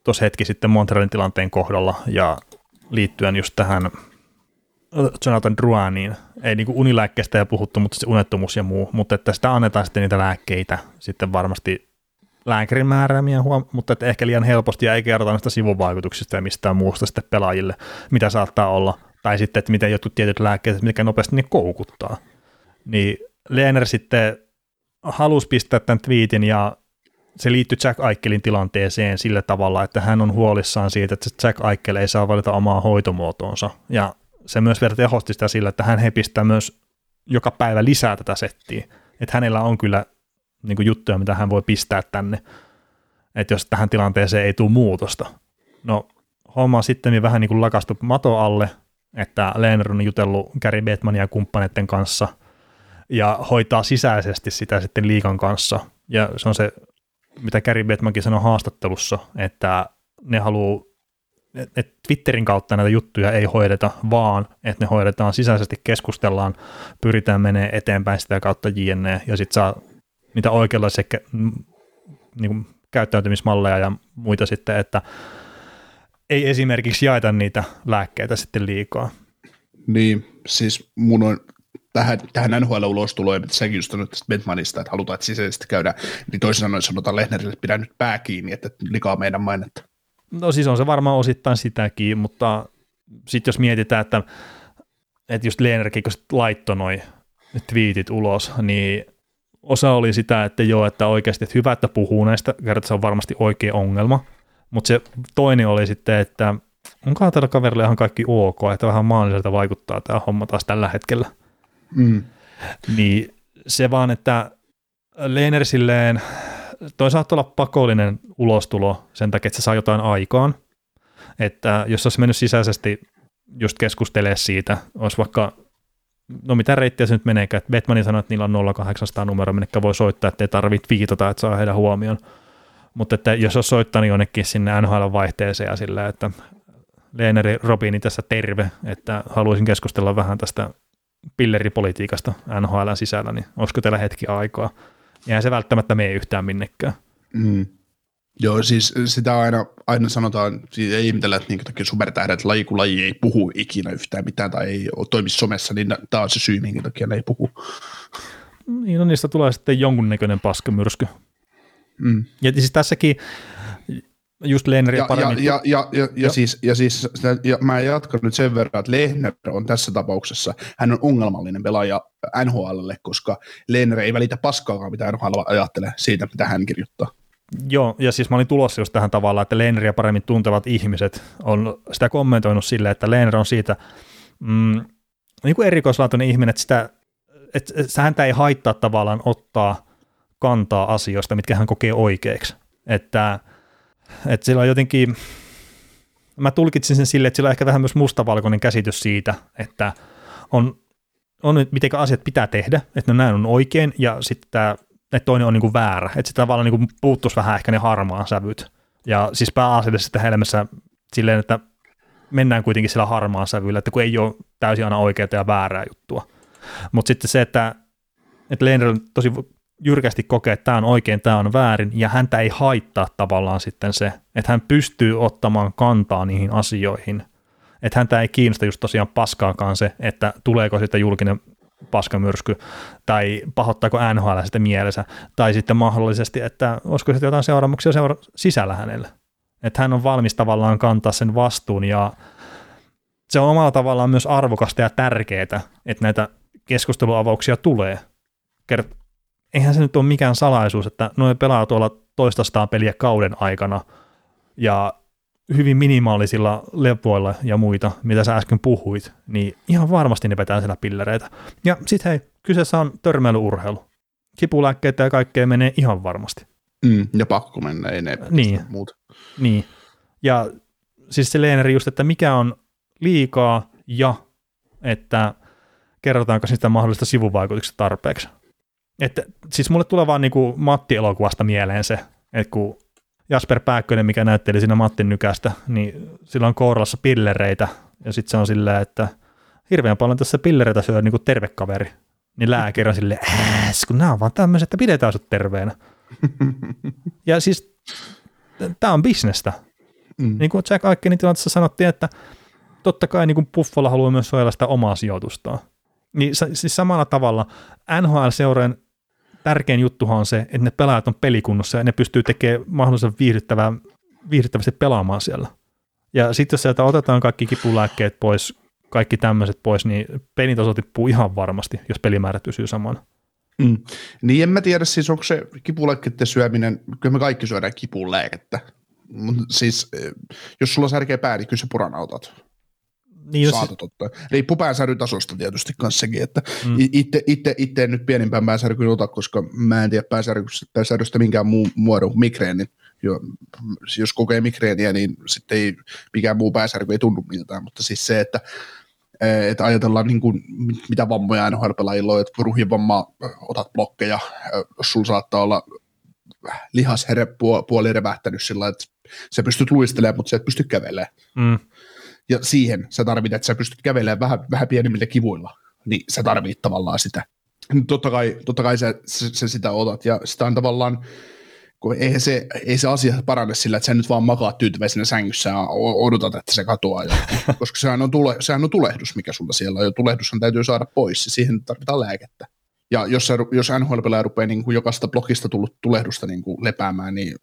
tuossa hetki sitten Montrealin tilanteen kohdalla ja liittyen just tähän Jonathan Drouiniin, ei niin kuin unilääkkeestä ei puhuttu, mutta se unettomuus ja muu, mutta että sitä annetaan sitten niitä lääkkeitä sitten varmasti lääkärin määräämiä, mutta että ehkä liian helposti ja ei kerrota näistä sivuvaikutuksista ja mistään muusta sitten pelaajille, mitä saattaa olla, tai sitten, että miten jotkut tietyt lääkkeet, mitkä nopeasti ne koukuttaa. Niin Lehner sitten halusi pistää tämän twiitin ja se liittyy Jack Eichelin tilanteeseen sillä tavalla, että hän on huolissaan siitä, että Jack Eichel ei saa valita omaa hoitomuotoonsa. Ja se myös vielä tehosti sitä sillä, että hän he pistää myös joka päivä lisää tätä settiä. Että hänellä on kyllä niin kuin juttuja, mitä hän voi pistää tänne, että jos tähän tilanteeseen ei tule muutosta. No homma on sitten vähän niin kuin lakastu mato alle, että Lehner on jutellut Gary Bettmanin ja kumppaneiden kanssa ja hoitaa sisäisesti sitä sitten liigan kanssa. Ja se on se mitä Carey Bettmankin sanoi haastattelussa, että ne haluaa, että Twitterin kautta näitä juttuja ei hoideta, vaan että ne hoidetaan sisäisesti, keskustellaan, pyritään menemään eteenpäin sitä kautta jne. Ja sitten saa niitä oikeanlaisia niin käyttäytymismalleja ja muita sitten, että ei esimerkiksi jaeta niitä lääkkeitä sitten liikaa. Niin, siis mun on tähän, tähän N H L-ulostuloon, että säkin just sanoit tästä Bettmanista, että halutaan, että sisäisesti käydään, niin toisin sanoen sanotaan Lehnerille, että pidä nyt pää kiinni, että likaa meidän mainetta. No siis on se varmaan osittain sitäkin, mutta sitten jos mietitään, että, että just Lehnerkin, kun laittoi noi twiitit ulos, niin osa oli sitä, että joo, että oikeasti että hyvä, että puhuu näistä, kertaa se on varmasti oikea ongelma, mutta se toinen oli sitten, että onkaan tällä kaverilla ihan kaikki ok, että vähän maaniselta vaikuttaa tämä homma taas tällä hetkellä. Mm. Niin se vaan, että Lehner silleen, toi saattaa olla pakollinen ulostulo sen takia, että se saa jotain aikaan, että jos olisi mennyt sisäisesti just keskustelemaan siitä, olisi vaikka, no mitä reittiä se nyt meneekään, että Bettmanin sanoi, että niillä on nolla kahdeksansataa numero, minnekä voi soittaa, että ei tarvitse viitata, että saa heidän huomioon, mutta että jos olisi soittanut jonnekin sinne N H L-vaihteeseen ja sillä, että Lehneri Robini tässä terve, että haluaisin keskustella vähän tästä pilleripolitiikasta N H L sisällä, niin olisiko teillä hetki aikaa? Eihän se välttämättä mene yhtään minnekään. Mm. Joo, siis sitä aina, aina sanotaan, siis ei ihmetellä, että niin takia supertähdet laji, kun laji ei puhu ikinä yhtään mitään tai ei toimi somessa, niin tämä on se syy, minkä takia ne ei puhu. Niin, no niistä tulee sitten jonkunnäköinen paskamyrsky. Mm. Ja siis tässäkin just Lehneria paremmin. Ja, ja, ja, ja, ja siis, ja siis sitä, ja mä jatkan nyt sen verran, että Lehner on tässä tapauksessa, hän on ongelmallinen pelaaja N H L:lle, koska Lehner ei välitä paskaakaan, mitä N H L ajattelee siitä, mitä hän kirjoittaa. Joo, ja siis mä olin tulossa just tähän tavalla, että Lehneria paremmin tuntevat ihmiset on sitä kommentoinut silleen, että Lehner on siitä mm, niin kuin erikoislaatuinen ihminen, että, sitä, että häntä ei haittaa tavallaan ottaa kantaa asioista, mitkä hän kokee oikeiksi, että että sillä on jotenkin, mä tulkitsin sen silleen, että sillä on ehkä vähän myös mustavalkoinen käsitys siitä, että on, on miten asiat pitää tehdä, että no näin on oikein ja sitten tämä, että toinen on niin kuin väärä, että se tavallaan niin kuin puuttuisi vähän ehkä ne harmaan sävyt ja siis pääasiassa sitten helmessä silleen, että mennään kuitenkin sillä harmaan sävyllä, että kun ei ole täysin aina oikeaa ja väärää juttua, mutta sitten se, että, että Lehner on tosi jyrkästi kokee, että tämä on oikein, tämä on väärin, ja häntä ei haittaa tavallaan sitten se, että hän pystyy ottamaan kantaa niihin asioihin. Että häntä ei kiinnosta just tosiaan paskaakaan se, että tuleeko sitten julkinen paskamyrsky, tai pahoittaako N H L sitä mielensä, tai sitten mahdollisesti, että olisiko sitten jotain seuraamuksia seura- sisällä hänelle. Että hän on valmis tavallaan kantaa sen vastuun, ja se on omalla tavallaan myös arvokasta ja tärkeää, että näitä keskusteluavauksia tulee. Kert- Eihän se nyt ole mikään salaisuus, että noi pelaa tuolla toistasataa peliä kauden aikana ja hyvin minimaalisilla levoilla ja muita, mitä sä äsken puhuit, niin ihan varmasti ne vetää siellä pillereitä. Ja sit hei, kyseessä on törmäilyurheilu. Kipulääkkeitä ja kaikkea menee ihan varmasti. Mm, ja pakko mennä, ei ne niin, muuta. Niin, ja siis se Lehneri just, että mikä on liikaa ja että kerrotaanko sitä mahdollista sivuvaikutuksista tarpeeksi. Että siis mulle tulee vaan niinku Matti-elokuvasta mieleen se, että kun Jasper Pääkkönen, mikä näytteli siinä Mattin nykästä, niin sillä on kourallassa pillereitä, ja sitten se on silleen, että hirveän paljon tässä pillereitä syö niinku terve kaveri, niin lääkäri on silleen, ääs, kun nämä on vaan tämmöiset, että pidetään sut terveenä. Ja siis tämä on bisnestä. Mm. Niin kuin Jack Eichenin tilanteessa sanottiin, että totta kai niinku Buffalo haluaa myös suojella sitä omaa sijoitustaan. Niin siis samalla tavalla N H L-seurojen tärkein juttuhan on se, että ne pelaajat on pelikunnossa ja ne pystyy tekemään mahdollisimman viihdyttävästi pelaamaan siellä. Ja sitten jos sieltä otetaan kaikki kipulääkkeet pois, kaikki tämmöiset pois, niin pelintaso tippuu ihan varmasti, jos pelimäärät pysyy samana. Mm. Niin en mä tiedä siis, onko se kipulääkkeiden syöminen, kyllä me kaikki syödään kipulääkettä, mutta siis jos sulla on särkeä pää, niin kyllä sä puranautat. Niin saatat ottaa. Riippuu päänsäryn tasosta tietysti myös sekin, että mm. itse, itse, itse en nyt pienimpään päänsärkyyn ota, koska mä en tiedä päänsärrystä minkään muun muodon migreenin. Jo, jos kokee migreeniä, niin sitten ei, mikään muu päänsärky ei tunnu miltään, mutta siis se, että, että ajatellaan niin kuin, mitä vammoja N H L-pelaajilla on, että ruhjevammaa, otat blokkeja, sulla saattaa olla lihasherepuoli revähtänyt sillä lailla, että sä pystyt luistelemaan, mutta sä et pysty kävelemään. Mm. Ja siihen sä tarvitset, että sä pystyt kävelemään vähän, vähän pienemmillä kivuilla, niin sä tarvitset tavallaan sitä. Totta kai, totta kai sä, sä sitä otat, ja sitä on tavallaan, kun eihän se, ei se asia parane sillä, että sä nyt vaan makaat tyytyväisenä sängyssä ja odotat, että se katoaa, ja, koska sehän on, tule, sehän on tulehdus, mikä sulla siellä on, ja tulehdushan täytyy saada pois, ja siihen tarvitaan lääkettä. Ja jos, jos N H L-pelaaja rupeaa niin kuin jokaista blokista tullut tulehdusta niin kuin lepäämään, niin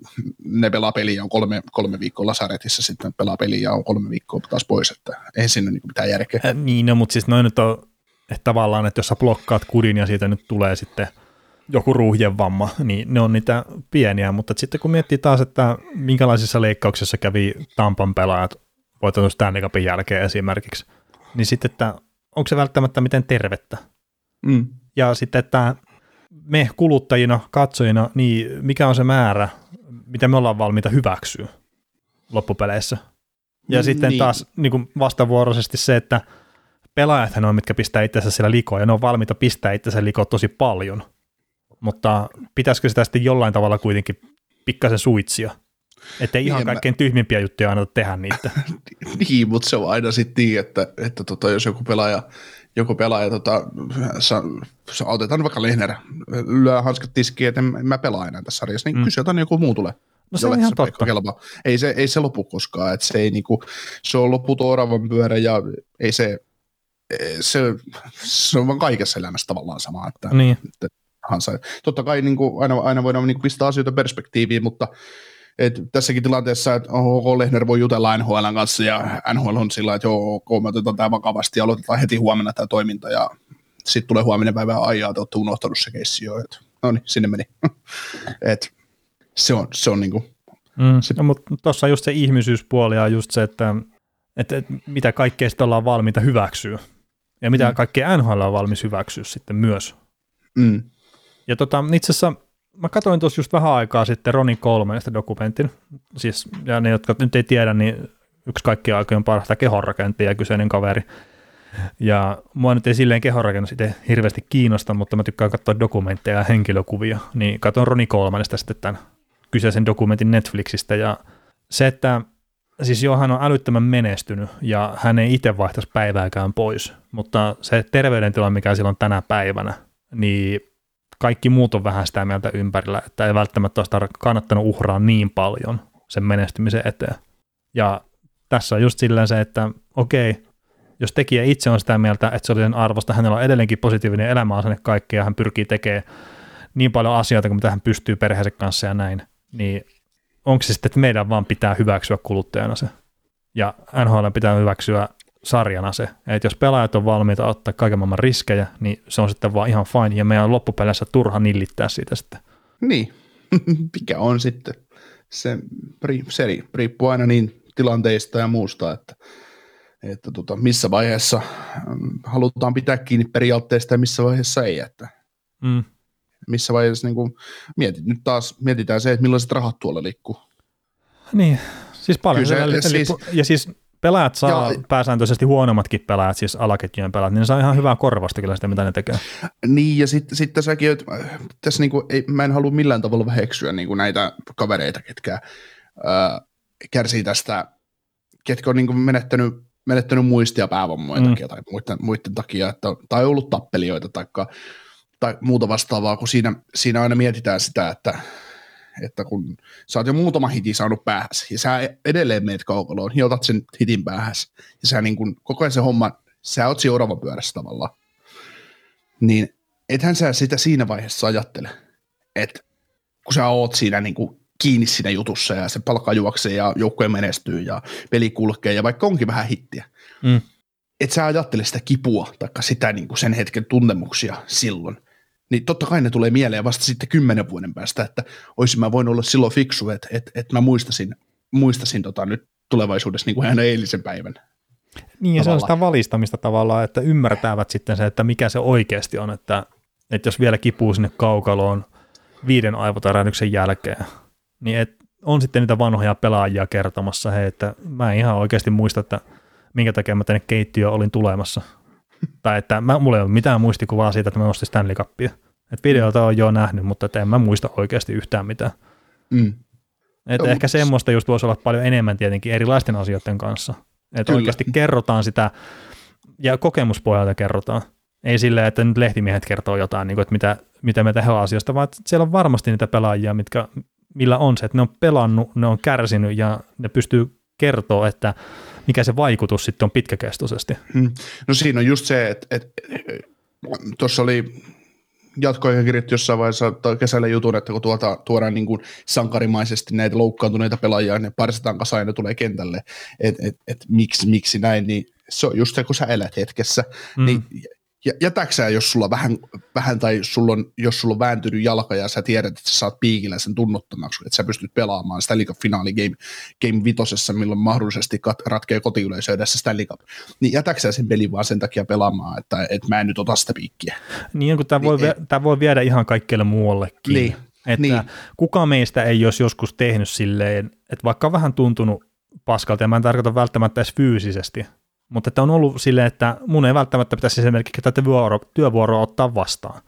ne pelaa peliä, on kolme, kolme viikkoa lasaretissa, sitten pelaa peliä ja on kolme viikkoa taas pois, että ei siinä niin kuin mitään järkeä. Äh, niin, no, mutta siis noin nyt on, että tavallaan, että jos sä blokkaat kudin ja siitä nyt tulee sitten joku ruuhjevamma, niin ne on niitä pieniä, mutta sitten kun miettii taas, että minkälaisissa leikkauksissa kävi Tampan pelaajat, voitanut Stanley Cupin jälkeen esimerkiksi, niin sitten, että onko se välttämättä miten tervettä? Mm. Ja sitten, että me kuluttajina, katsojina, niin mikä on se määrä, mitä me ollaan valmiita hyväksyä loppupeleissä. Ja mm, sitten niin. taas niin kuin vastavuoroisesti se, että pelaajathan on, mitkä pistää itsensä siellä likoon, ja ne on valmiita pistää itsensä likoon tosi paljon. Mutta pitäisikö sitä sitten jollain tavalla kuitenkin pikkasen suitsia? Että ei ihan niin, kaikkein mä... tyhmimpiä juttuja aina tehdä niitä. Niin, mutta se on aina sitten niin, että, että tota, jos joku pelaaja... Joku pelaaja, tota, sa, sa, otetaan vaikka Lehner, lyö hanskat tiskiin, että en mä pelaa enää tässä sarjassa, niin mm. kysytään, joku muu tulee. No se on ihan totta. Ei se, ei se lopu koskaan, että se, ei, niinku, se on loput oravan pyörä ja ei se, se, se on vaan kaikessa elämässä tavallaan sama. Että, niin. että, että, totta kai niinku, aina, aina voidaan niinku pistää asioita perspektiiviin, mutta et tässäkin tilanteessa, että oh, Lehner voi jutella N H L:n kanssa ja N H L on sillä, että joo, okay, me otetaan tämä vakavasti ja aloitetaan heti huomenna tämä toiminta ja sitten tulee huominen päivä ajaa, te olette unohtanut se keissi jo. No niin, sinne meni. Et se on, se on niin kuin. Mm, no, mutta tuossa just se ihmisyyspuoli ja just se, että, että, että mitä kaikkea sitten ollaan valmiita hyväksyä ja mitä mm. kaikkea N H L on valmis hyväksyä sitten myös. Mm. Ja tota, itse asiassa mä katsoin tuossa just vähän aikaa sitten Ronnie Colemanista dokumentin, siis, ja ne, jotka nyt ei tiedä, niin yksi kaikkien aikojen parhaita kehonrakentajia kyseinen kaveri. Ja mua nyt ei silleen kehonrakennus itse hirveästi kiinnosta, mutta mä tykkään katsoa dokumentteja ja henkilökuvia, niin katson Ronnie Colemanista sitten tämän kyseisen dokumentin Netflixistä, ja se, että siis joo, hän on älyttömän menestynyt, ja hän ei itse vaihtaisi päivääkään pois, mutta se terveydentila, mikä sillä on tänä päivänä, niin kaikki muut on vähän sitä mieltä ympärillä, että ei välttämättä olisi kannattanut uhraa niin paljon sen menestymisen eteen. Ja tässä on just silleen se, että okei, jos tekijä itse on sitä mieltä, että se oli sen arvosta, hänellä on edelleenkin positiivinen elämäasenne kaikkea, ja hän pyrkii tekemään niin paljon asioita, kuin mitä hän pystyy perheensä kanssa ja näin, niin onko se sitten, että meidän vaan pitää hyväksyä kuluttajana se? Ja N H L pitää hyväksyä sarjana se, että jos pelaajat on valmiita ottaa kaiken maailman riskejä, niin se on sitten vaan ihan fine, ja meidän on loppupeleissä turha nillittää siitä sitten. Niin, mikä on sitten se, se riippuu aina niin tilanteista ja muusta, että, että tota, missä vaiheessa halutaan pitää kiinni periaatteesta ja missä vaiheessa ei, että mm. missä vaiheessa niin kuin, mietit, nyt taas mietitään se, että millaiset rahat tuolla liikkuu. Niin, siis paljon. Kyllä, se, eli, siis, ja siis pelaajat saa ja pääsääntöisesti huonommatkin pelaajat, siis alaketjujen pelaajat, niin ne saa ihan hyvää korvasta kyllä sitä, mitä ne tekee. Niin, ja sitten sit tässäkin, että tässä niinku, ei, mä en halua millään tavalla väheksyä niinku näitä kavereita, ketkä ää, kärsii tästä, ketkä on niinku menettänyt, menettänyt muistia päävammojen mm. takia tai muiden, muiden takia, että, tai ollut tappelijoita taikka, tai muuta vastaavaa, kun siinä, siinä aina mietitään sitä, että että kun sä oot jo muutama hiti saanut päähäs, ja sä edelleen meet kaukaloon, ja otat sen hitin päähäs, ja sä niin kun, koko ajan se homma, sä oot siinä oravan pyörässä tavallaan, niin ethän sä sitä siinä vaiheessa ajattele, että kun sä oot siinä niin kun kiinni siinä jutussa, ja se palkka juoksee, ja joukkoja menestyy, ja peli kulkee, ja vaikka onkin vähän hittiä, mm. et sä ajattele sitä kipua, taikka sitä niin kun sen hetken tuntemuksia silloin, niin totta kai ne tulee mieleen vasta sitten kymmenen vuoden päästä, että olisin mä voinut olla silloin fiksu, että, että, että mä muistasin, muistasin tota nyt tulevaisuudessa niin kuin aina eilisen päivän. Niin, ja se on sitä valistamista tavallaan, että ymmärtävät sitten se, että mikä se oikeasti on, että, että jos vielä kipuu sinne kaukaloon viiden aivotärähdyksen jälkeen, niin et, on sitten niitä vanhoja pelaajia kertomassa, hei, että mä en ihan oikeasti muista, että minkä takia mä tänne keittiöön olin tulemassa. Tai että mä, mulla ei ole mitään muistikuvaa siitä, että mä nostin Stanley Cupia. Että videota on jo nähnyt, mutta en mä muista oikeasti yhtään mitään. Mm. Että no, ehkä semmoista just voisi olla paljon enemmän tietenkin erilaisten asioiden kanssa. Että oikeasti kerrotaan sitä ja kokemuspohjalta kerrotaan. Ei silleen, että nyt lehtimiehet kertoo jotain, niin kuin, että mitä, mitä me tehdään asiasta, vaan siellä on varmasti niitä pelaajia, mitkä, millä on se, että ne on pelannut, ne on kärsinyt ja ne pystyy kertoa, että mikä se vaikutus sitten on pitkäkestoisesti. Hmm. No siinä on just se, että, että tuossa oli jatkoaika kirjoittu jossain vaiheessa kesällä jutun, että kun tuota, tuodaan niin kuin sankarimaisesti näitä loukkaantuneita pelaajia, ne parsitaan kasaan ja ne tulee kentälle, että et, et, miksi, miksi näin, niin se on just se, kun sä elät hetkessä, hmm. niin jätäksä, jos sulla vähän, vähän tai sulla on, jos sulla on vääntynyt jalka ja sä tiedät, että sä saat piikillä sen tunnottamaksi, että sä pystyt pelaamaan Stanley Cup-finaali game, game vitosessa, milloin mahdollisesti kat- ratkeaa kotiyleisö edessä Stanley Cup, niin jätäksä sen pelin vaan sen takia pelaamaan, että, että mä en nyt ota sitä piikkiä. Niin, kun tämä niin, voi, voi viedä ihan kaikkelle muuallekin. Niin, että niin. Kuka meistä ei olisi joskus tehnyt silleen, että vaikka on vähän tuntunut paskalta, ja mä en tarkoita välttämättä edes fyysisesti, mutta että on ollut silleen, että mun ei välttämättä pitäisi esimerkiksi tätä työvuoroa ottaa vastaan.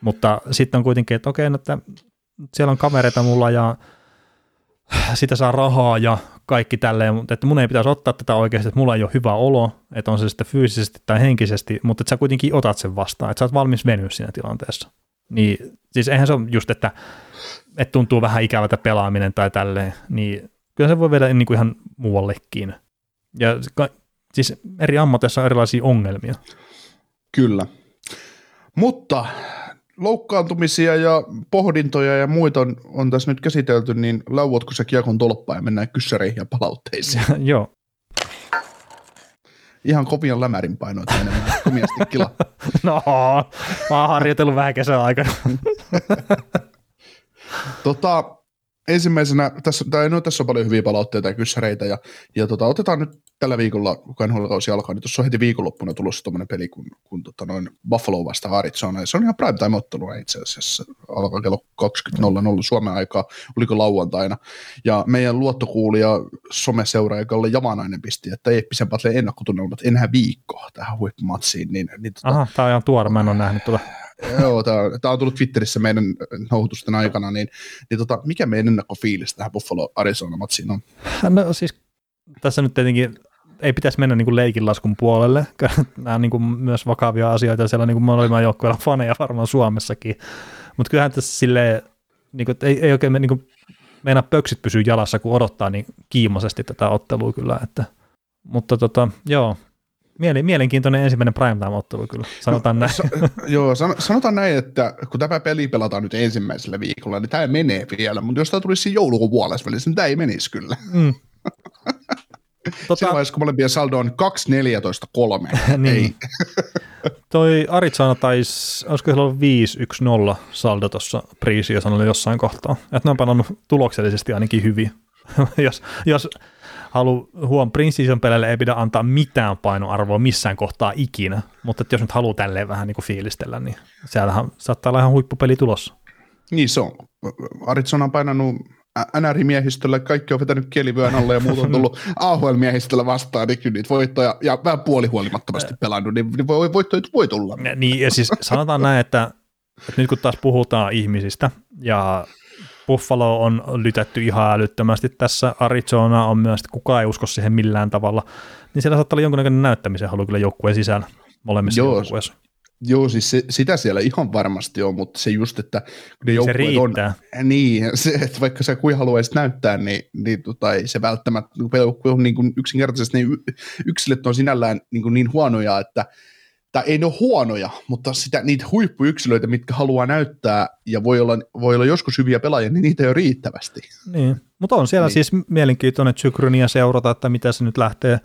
Mutta sitten on kuitenkin, että okei, että siellä on kavereita mulla ja sitä saa rahaa ja kaikki tälleen, mutta että mun ei pitäisi ottaa tätä oikeasti, että mulla ei ole hyvä olo, että on se sitten fyysisesti tai henkisesti, mutta että sä kuitenkin otat sen vastaan, että sä oot valmis venyä siinä tilanteessa. Niin, siis eihän se ole just, että, että tuntuu vähän ikävältä pelaaminen tai tälleen, niin kyllä se voi viedä niin kuin ihan muuallekin. Ja siis eri ammateissa on erilaisia ongelmia. Kyllä. Mutta loukkaantumisia ja pohdintoja ja muita on, on tässä nyt käsitelty, niin lauotko sä kiekon tolppaan ja mennään kyssäreihin ja palautteisiin. Joo. Ihan kopian lämärin painoita enemmän, komiasti kila. No, mä oon harjoitellut vähän kesän aikana. tota, ensimmäisenä, tässä, no, tässä on paljon hyviä palautteita ja kyssäreitä ja, ja tota, otetaan nyt tällä viikolla, kun N H L-kausi alkaa, niin tuossa on heti viikonloppuna tulossa tuommoinen peli, kun, kun tota noin Buffalo vastaa Arizonaa. Se on ihan primetime-ottelua itse asiassa. Alkaa kello kaksikymmentä nolla nolla Suomen aikaa, oliko lauantaina. Ja meidän luottokuulija someseuraaja Kalle Javanainen pisti, että Eeppisen Patleen ennakkotunnelmat enää viikkoa tähän huippumatsiin. Niin, niin, tota, aha, tämä on ihan tuore, mä en ole nähnyt tuota. Joo, tämä on tullut Twitterissä meidän nouhutusten aikana. Niin, niin tota, mikä meidän ennakkofiilis tähän Buffalo-Arizona-matsiin on? No siis tässä nyt tietenkin ei pitäisi mennä niinku leikinlaskun puolelle. Nämä on niinku myös vakavia asioita, siellä on niinku maailman joukkueella faneja varmaan Suomessakin. Mutta kyllähän tässä silleen, niinku, ei, ei oikein niinku, meinaa pöksit pysyy jalassa, kun odottaa niin kiimaisesti tätä ottelua kyllä. Että. Mutta tota, joo, mielenkiintoinen ensimmäinen primetime-ottelu kyllä, sanotaan no, näin. Sa- joo, san- sanotaan näin, että kun tämä peli pelataan nyt ensimmäisellä viikolla, niin tämä menee vielä, mutta jos tämä tulisi joulukuun puolessa välissä, niin tämä ei menisi kyllä. Mm. Tota, siinä vaiheessa, kun molempien saldo on kaksi neljätoista kolme. Niin. Toi Arizona taisi, olisiko se ollut viisi yksi nolla saldo tuossa pre-seasonilla jossain kohtaa. Että ne on pelannut tuloksellisesti ainakin hyvin. jos jos haluaa huom pre-season peleille ei pidä antaa mitään painoarvoa missään kohtaa ikinä, mutta jos nyt haluaa tälleen vähän niin kuin fiilistellä, niin siellähän saattaa olla ihan huippupeli tulossa. Niin se on. Arizona on painanut N R-miehistöllä, kaikki on vetänyt kielivyön alle ja muut on tullut A H L-miehistöllä vastaan, niin kyllä niitä voittoja, ja vähän puolihuolimattomasti pelannut, niin voi, voittoja voi tulla. Niin, ja siis sanotaan näin, että, että nyt kun taas puhutaan ihmisistä, ja Buffalo on lytätty ihan älyttömästi tässä, Arizona on myös, että kukaan ei usko siihen millään tavalla, niin siellä saattaa olla jonkunnäköinen näyttämisen halu kyllä joukkueen sisällä molemmissa joukkueissa. Joo, siis se, sitä siellä ihan varmasti on, mutta se just, että ne joukkueet on, niin, se, että vaikka sä kuin haluaisit näyttää, niin, niin tota, ei se välttämättä, joukkueet on niin kuin yksinkertaisesti, niin yksilöt on sinällään niin, kuin niin huonoja, että, tai ei ne ole huonoja, mutta sitä, niitä huippuyksilöitä, mitkä haluaa näyttää ja voi olla, voi olla joskus hyviä pelaajia, niin niitä ei ole riittävästi. Niin, mutta on siellä niin. Siis mielenkiintoinen sykroniä seurata, että mitä se nyt lähtee.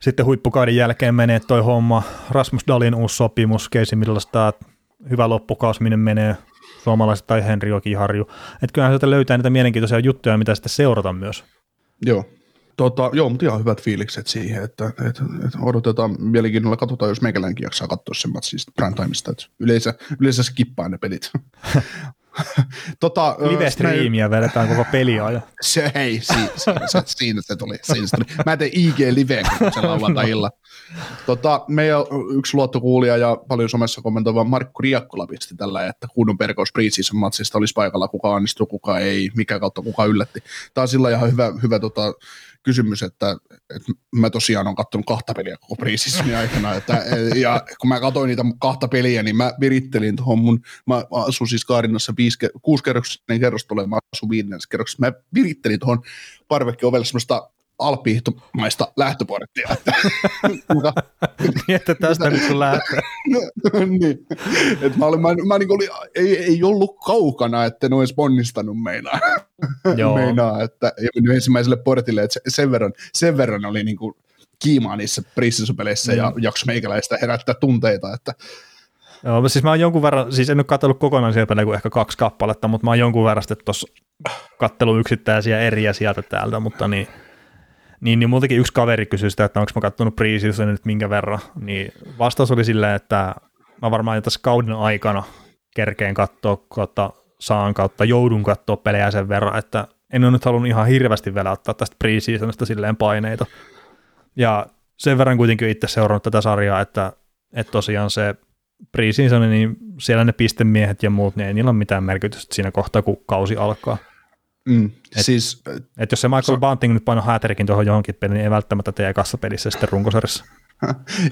Sitten huippukauden jälkeen menee toi homma, Rasmus Dahlin uusi sopimus, Casey Middlestad, hyvä loppukaus, minne menee suomalaiset tai Henri Jokiharju. Että kyllähän sieltä löytää niitä mielenkiintoisia juttuja, mitä sitten seurata myös. Joo, tota, joo mutta ihan hyvät fiilikset siihen, että, että, että odotetaan mielenkiinnolla, katsotaan, jos meikäläinenkin jaksaa katsoa sen matsin prime timeista, että yleensä, yleensä se kippaa ne pelit. Tota, live-striimiä äh, vedetään koko peliajan. Se, hei, si, si, si, siinä se tuli. Siinä se tuli. Mä teen I G-liveen, kun se laulantaa illalla. Tota, meidän yksi luottokuulija ja paljon somessa kommentoiva Markku Riakkola pisti tällä, että kunnon perkaus preseason matsista olisi paikalla, kuka onnistui, kuka ei, mikä kautta kuka yllätti. Tämä on sillä ihan hyvä, hyvä tota, kysymys, että, että mä tosiaan olen katsonut kahta peliä koko preseasonin aikana. Että, ja kun mä katsoin niitä kahta peliä, niin mä virittelin tuohon mun, mä asun siis Kaarinassa kuusikerroksinen kerrostolo, mä asun viidennessä kerroksessa, mä virittelin tuohon parvekkeovelle semmoista alppiihtomaista lähtöporttia. Niin, että tästä nyt kun lähtee. Niin. Että mä olin, mä, mä niin olin, ei, ei ollut kaukana, että ne olisi ponnistanut meinaa. Meinaa, että mennyt ensimmäiselle portille, että sen verran, sen verran oli niin kuin kiimaa niissä preseason-peleissä mm. ja jakso meikäläistä herättää tunteita, että joo, siis mä oon jonkun verran, siis en ole katsellut kokonaan sieltä kuin ehkä kaksi kappaletta, mutta mä oon jonkun verran sitten tuossa katsellut yksittäisiä eriä sieltä täältä, mutta niin, niin, niin multakin yksi kaveri kysyi sitä, että onko mä kattonut preseason nyt minkä verran, niin vastaus oli silleen, että mä varmaan tässä kauden aikana kerkeen katsoa, kautta saan kautta joudun katsoa pelejä sen verran, että en ole nyt halunnut ihan hirveästi vielä ottaa tästä preseasonista silleen paineita, ja sen verran kuitenkin itse seurannut tätä sarjaa, että, että tosiaan se preseason, niin siellä ne pistemiehet ja muut, niin ei niillä ole mitään merkitystä siinä kohtaa, kun kausi alkaa. Mm, et, siis, et jos se Michael so, Bunting nyt painoi häterikin tuohon johonkin peliin, niin ei välttämättä tee ekassa pelissä sitten runkosarjassa.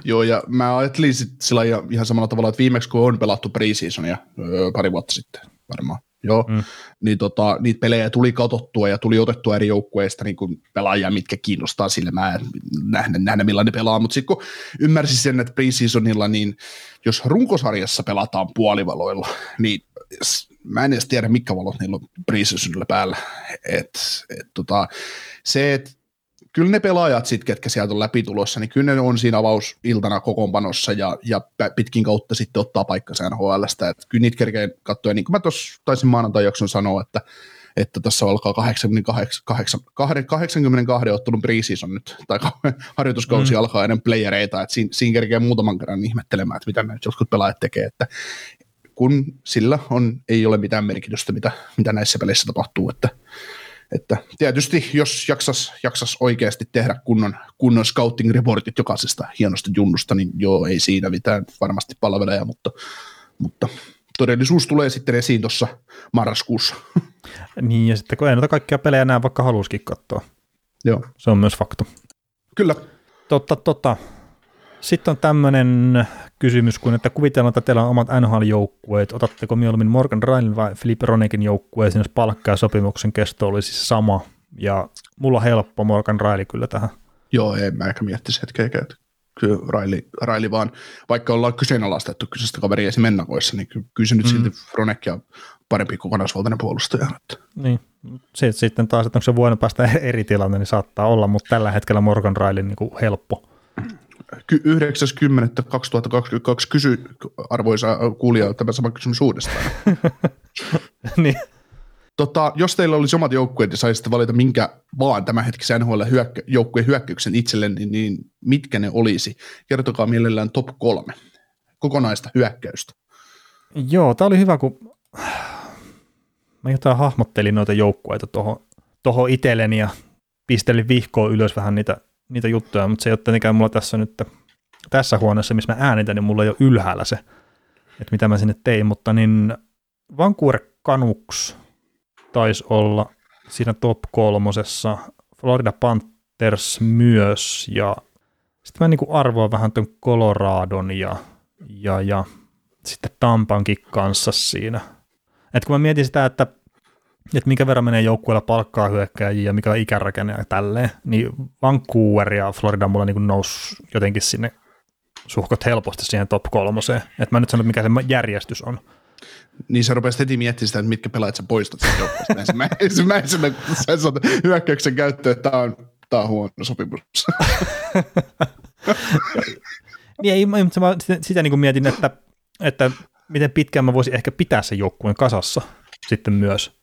Joo, ja mä ajattelin sillä ihan samalla tavalla, että viimeksi kun on pelattu preseasonia öö, pari vuotta sitten varmaan, joo, mm. niin tota, niitä pelejä tuli katsottua ja tuli otettua eri joukkueista niin kuin pelaajia, mitkä kiinnostaa silmää, nähdä, nähdä millainen pelaa, mutta sitten kun ymmärsin sen, että preseasonilla, niin jos runkosarjassa pelataan puolivaloilla, niin mä en edes tiedä, mitkä valot niillä on preseasonilla päällä, että et, tota, se, että kyllä ne pelaajat sitten, ketkä sieltä on läpitulossa, niin kyllä ne on siinä avausiltana kokoonpanossa ja, ja pitkin kautta sitten ottaa paikkansa N H L:stä. Et kyllä niitä kerkein katsoa, niin kuin mä tuossa taisin maanantai-jakson sanoa, että, että tässä alkaa kahdeksankymmentäkaksi ottelun preseason nyt, tai harjoituskausi mm. alkaa ennen playereita, että siinä, siinä kerkein muutaman kerran ihmettelemään, että mitä näitä jotkut pelaajat tekee, että kun sillä on, ei ole mitään merkitystä, mitä, mitä näissä peleissä tapahtuu, että että tietysti jos jaksas, jaksas oikeasti tehdä kunnon, kunnon scouting-reportit jokaisesta hienosta junnusta, niin joo, ei siinä mitään varmasti palveleja, mutta, mutta todellisuus tulee sitten esiin tuossa marraskuussa. Niin, ja sitten kun ei noita kaikkia pelejä näe, vaikka haluaisikin katsoa. Joo. Se on myös fakta. Kyllä. Totta, totta. Sitten on tämmöinen kysymys, kun että kuvitellaan, että teillä on omat N H L-joukkueet. Otatteko mieluummin Morgan Railin vai Filip Ronekin joukkueeseen, jos palkka ja sopimuksen kesto olisi siis sama? Ja mulla helppo Morgan Raili kyllä tähän. Joo, en mä ehkä miettisi hetkeäkään. Kyllä Raili, Raili vaan, vaikka ollaan kyseenalaistettu kyseistä kaveria esim. Ennakoissa, niin kyllä se nyt mm. silti Ronekia parempi kokonaisvaltainen puolustaja. Niin. Sitten taas, että onko se vuoden päästä eri tilanne, niin saattaa olla, mutta tällä hetkellä Morgan Railin niin helppo. yhdeksäs kymmenettä kaksituhattakaksikymmentäkaksi kysy arvoisa kuulija tämä sama kysymys uudestaan. Niin. Tota, jos teillä olisi omat joukkueet ja saisitte valita minkä vaan tämänhetkisen N H L-joukkueen hyökkäyksen itselle, niin, niin mitkä ne olisi? Kertokaa mielellään top kolme kokonaista hyökkäystä. Joo, tämä oli hyvä, kun mä jotain hahmottelin noita joukkueita tuohon itselleni ja pistelin vihkoon ylös vähän niitä niitä juttuja, mutta se ei ole tietenkään mulla tässä nyt, tässä huoneessa, missä mä äänitän, niin mulla ei ole ylhäällä se, että mitä mä sinne tein, mutta niin Vancouver Canucks taisi olla siinä top kolmosessa, Florida Panthers myös, ja sitten mä niinku arvoin vähän tuon Coloradon ja, ja, ja sitten Tampankin kanssa siinä. Et kun mä mietin sitä, että että minkä verran menee joukkueella palkkaa hyökkääjiä ja mikä on ikärakenne ja tälleen, niin Vancouver ja Florida mulla niin nousi jotenkin sinne suhkot helposti siihen top kolmoseen. Että mä nyt sanon, mikä se järjestys on. Niin sä rupesit heti miettimään sitä, että mitkä pelaat sä poistat sen joukkueesta. Ensimmäisenä, kun sä sanot hyökkäyksen käyttöön, että tää on, tää on huono sopimus. Niin ei, mutta mä sitä, sitä niin mietin, että, että miten pitkään mä voisin ehkä pitää sen joukkueen kasassa sitten myös.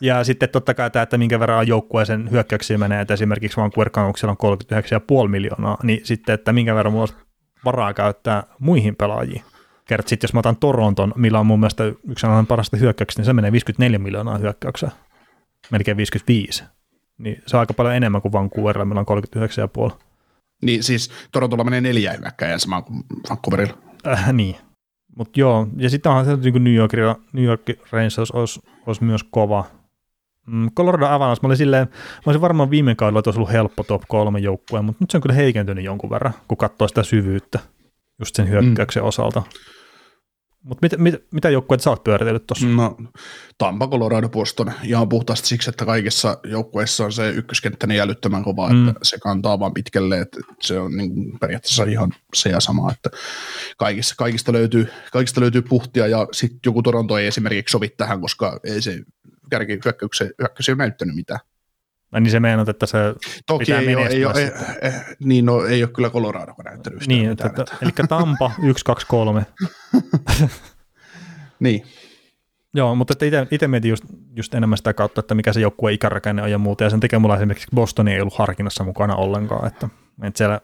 Ja sitten totta kai tämä, että minkä verran joukkueeseen hyökkäyksiä menee, että esimerkiksi Vancouver Canucksilla on kolmekymmentäyhdeksän pilkku viisi miljoonaa, niin sitten, että minkä verran minulla olisi varaa käyttää muihin pelaajiin. Kert, sit jos mä otan Toronton, millä on mun mielestä yksi aina parasta hyökkäyksistä, niin se menee viisikymmentäneljä miljoonaa hyökkäykseen, melkein viisikymmentäviisi. Niin se on aika paljon enemmän kuin Vancouverilla, millä on kolmekymmentäyhdeksän pilkku viisi. Niin siis Torontolla menee neljä hyökkäjää samaan kuin Vancouverilla. Äh, niin. Mut joo, ja sitten onhan se niin kuin New Yorkilla, New Yorkin Rangers olisi, olisi myös kova. Mm, Colorado Avalanche, mä olin silleen, mä olisin varmaan viime kaudella, että olisi ollut helppo top kolme joukkueen, mutta nyt se on kyllä heikentynyt jonkun verran, kun katsoo sitä syvyyttä just sen hyökkäyksen mm. osalta. Mutta mit, mit, mitä joukkueet sä oot pyöritellyt tuossa? No, Tampa, Colorado, Boston, ihan puhtaasti siksi, että kaikissa joukkueissa on se ykköskenttä niin älyttömän kova, mm. että se kantaa vaan pitkälle, että se on niin periaatteessa ihan se ja sama, että kaikissa, kaikista, löytyy, kaikista löytyy puhtia, ja sitten joku Toronto ei esimerkiksi sovi tähän, koska ei se kärki hyökkäykseen ole näyttänyt mitään. No niin se meinaa, että se toki pitää ei menestää. Ei ole, ei, ei, niin no, ei ole kyllä Colorado näyttänyt yhtään niin, mitään. Että, eli Tampa, yksi, kaksi, kolme. Niin. Joo, mutta itse mietin just, just enemmän sitä kautta, että mikä se joukkueen ikärakenne on ja muuta. Ja sen takia mulla esimerkiksi Bostoni ei ollut harkinnassa mukana ollenkaan. Että, että siellä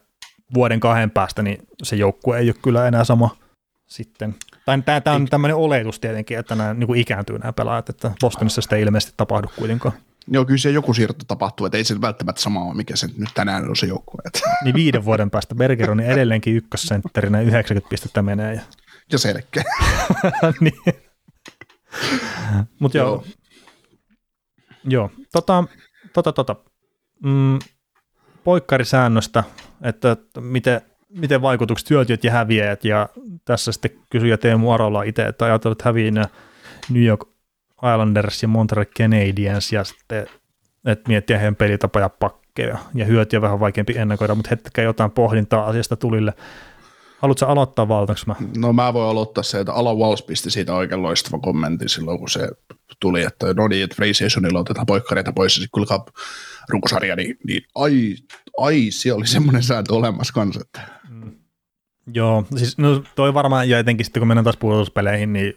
vuoden kahden päästä niin se joukkue ei ole kyllä enää sama sitten. Tämä on tämmöinen oletus tietenkin, että nämä niin kuin ikääntyy nämä pelaajat, että Bostonissa sitä ei ilmeisesti tapahdu kuitenkaan. Joo, kyllä se joku siirto tapahtuu, että ei se välttämättä sama ole, mikä se nyt tänään on se joukkue. Niin viiden vuoden päästä Bergeroni edelleenkin ykkössentterinä yhdeksänkymmentä pistettä menee. Ja, ja selkeä. Niin. Mutta joo. joo. Joo, tota, tota, tota. Mm, poikkarisäännöstä, että miten, miten vaikutukset, hyötyjät ja häviäjät, ja tässä sitten kysyjä Teemu Arola itse, että ajatellut häviinä New York Islanders ja Montreal Canadiens, ja sitten, että miettiä heidän pelitapa ja pakkeja, ja hyötyä vähän vaikeampi ennakoida, mutta hetkeä jotain pohdintaa asiasta tulille. Haluatko aloittaa, valtaanko mä? No mä voin aloittaa se, että Alan Walsh pisti siitä oikein loistava kommentti silloin, kun se tuli, että no niin, että Free Seasonilla otetaan poikkareita pois, ja sitten kuulkaa runkosarja, niin, niin ai, ai, siellä oli semmoinen sääntö olemassa kanssa. Mm. Joo, siis no toi varmaan, ja etenkin sitten kun mennään taas puolustuspeleihin, niin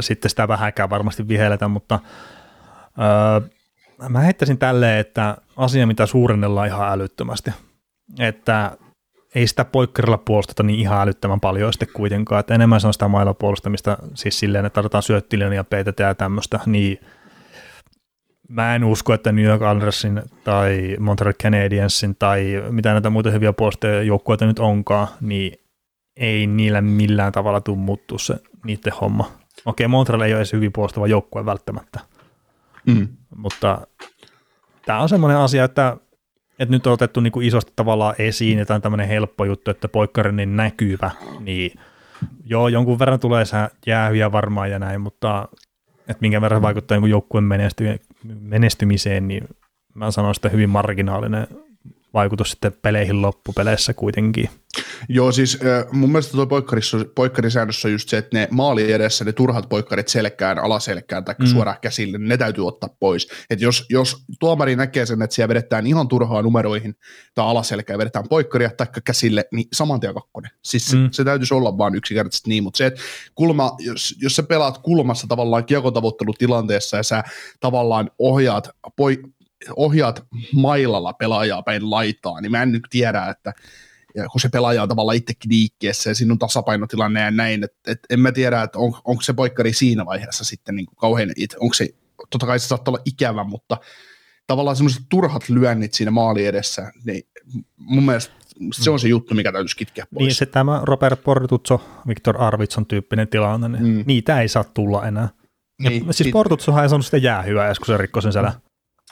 sitten sitä vähäkään varmasti viheletään, mutta öö, mä heittäisin tälleen, että asia, mitä suurennellaan ihan älyttömästi, että ei sitä poikkerilla puolusteta niin ihan älyttömän paljon sitten kuitenkaan, että enemmän se on sitä mailla puolustamista, siis silleen, että tarvitaan syöttilöniä, peitetään ja tämmöistä, niin mä en usko, että New York Islandersin tai Montreal Canadiensin tai mitä näitä muita hyviä puolustajajoukkueita nyt onkaan, niin ei niillä millään tavalla tule muuttua se niiden homma. Okei, Montreal ei ole edes hyvin puolustava joukkue välttämättä, mm. mutta tämä on semmoinen asia, että, että nyt on otettu niin kuin isosti tavallaan esiin, ja tämä on tämmöinen helppo juttu, että poikkarinen näkyvä, niin joo, jonkun verran tulee jäähyjä varmaan ja näin, mutta että minkä verran vaikuttaa niin joukkueen menestymiseen, niin mä sanon sitä hyvin marginaalinen vaikutus sitten peleihin loppupeleissä kuitenkin. Joo, siis mun mielestä tuo poikkarisäännössä on just se, että ne maali edessä, ne turhat poikkarit selkään, alaselkään tai mm. suoraan käsille, ne täytyy ottaa pois. Että jos, jos tuomari näkee sen, että siellä vedetään ihan turhaa numeroihin tai alaselkään, vedetään poikkaria tai käsille, niin samantia kakkonen. Siis se, mm. se täytyisi olla vaan yksinkertaisesti niin, mutta se, että kulma, jos, jos sä pelaat kulmassa tavallaan kiekotavoittelutilanteessa ja sä tavallaan ohjaat poikkaria, ohjaat mailalla pelaajaa päin laitaa, niin mä en nyt tiedä, että kun se pelaaja on tavallaan itsekin liikkeessä ja siinä on tasapainotilanne ja näin, että et en mä tiedä, että on, onko se poikkari siinä vaiheessa sitten niin kuin kauhean, onko se, totta kai se saattaa olla ikävä, mutta tavallaan semmoiset turhat lyönnit siinä maali edessä, niin mun mielestä se on se juttu, mikä täytyisi kitkeä pois. Niin se tämä Robert Portuzzo, Viktor Arvidsson tyyppinen tilanne, niin mm. niitä ei saa tulla enää. Niin, siis Portuzzohan ei saanut sitä jäähyä edes, kun se rikkoi sen selän.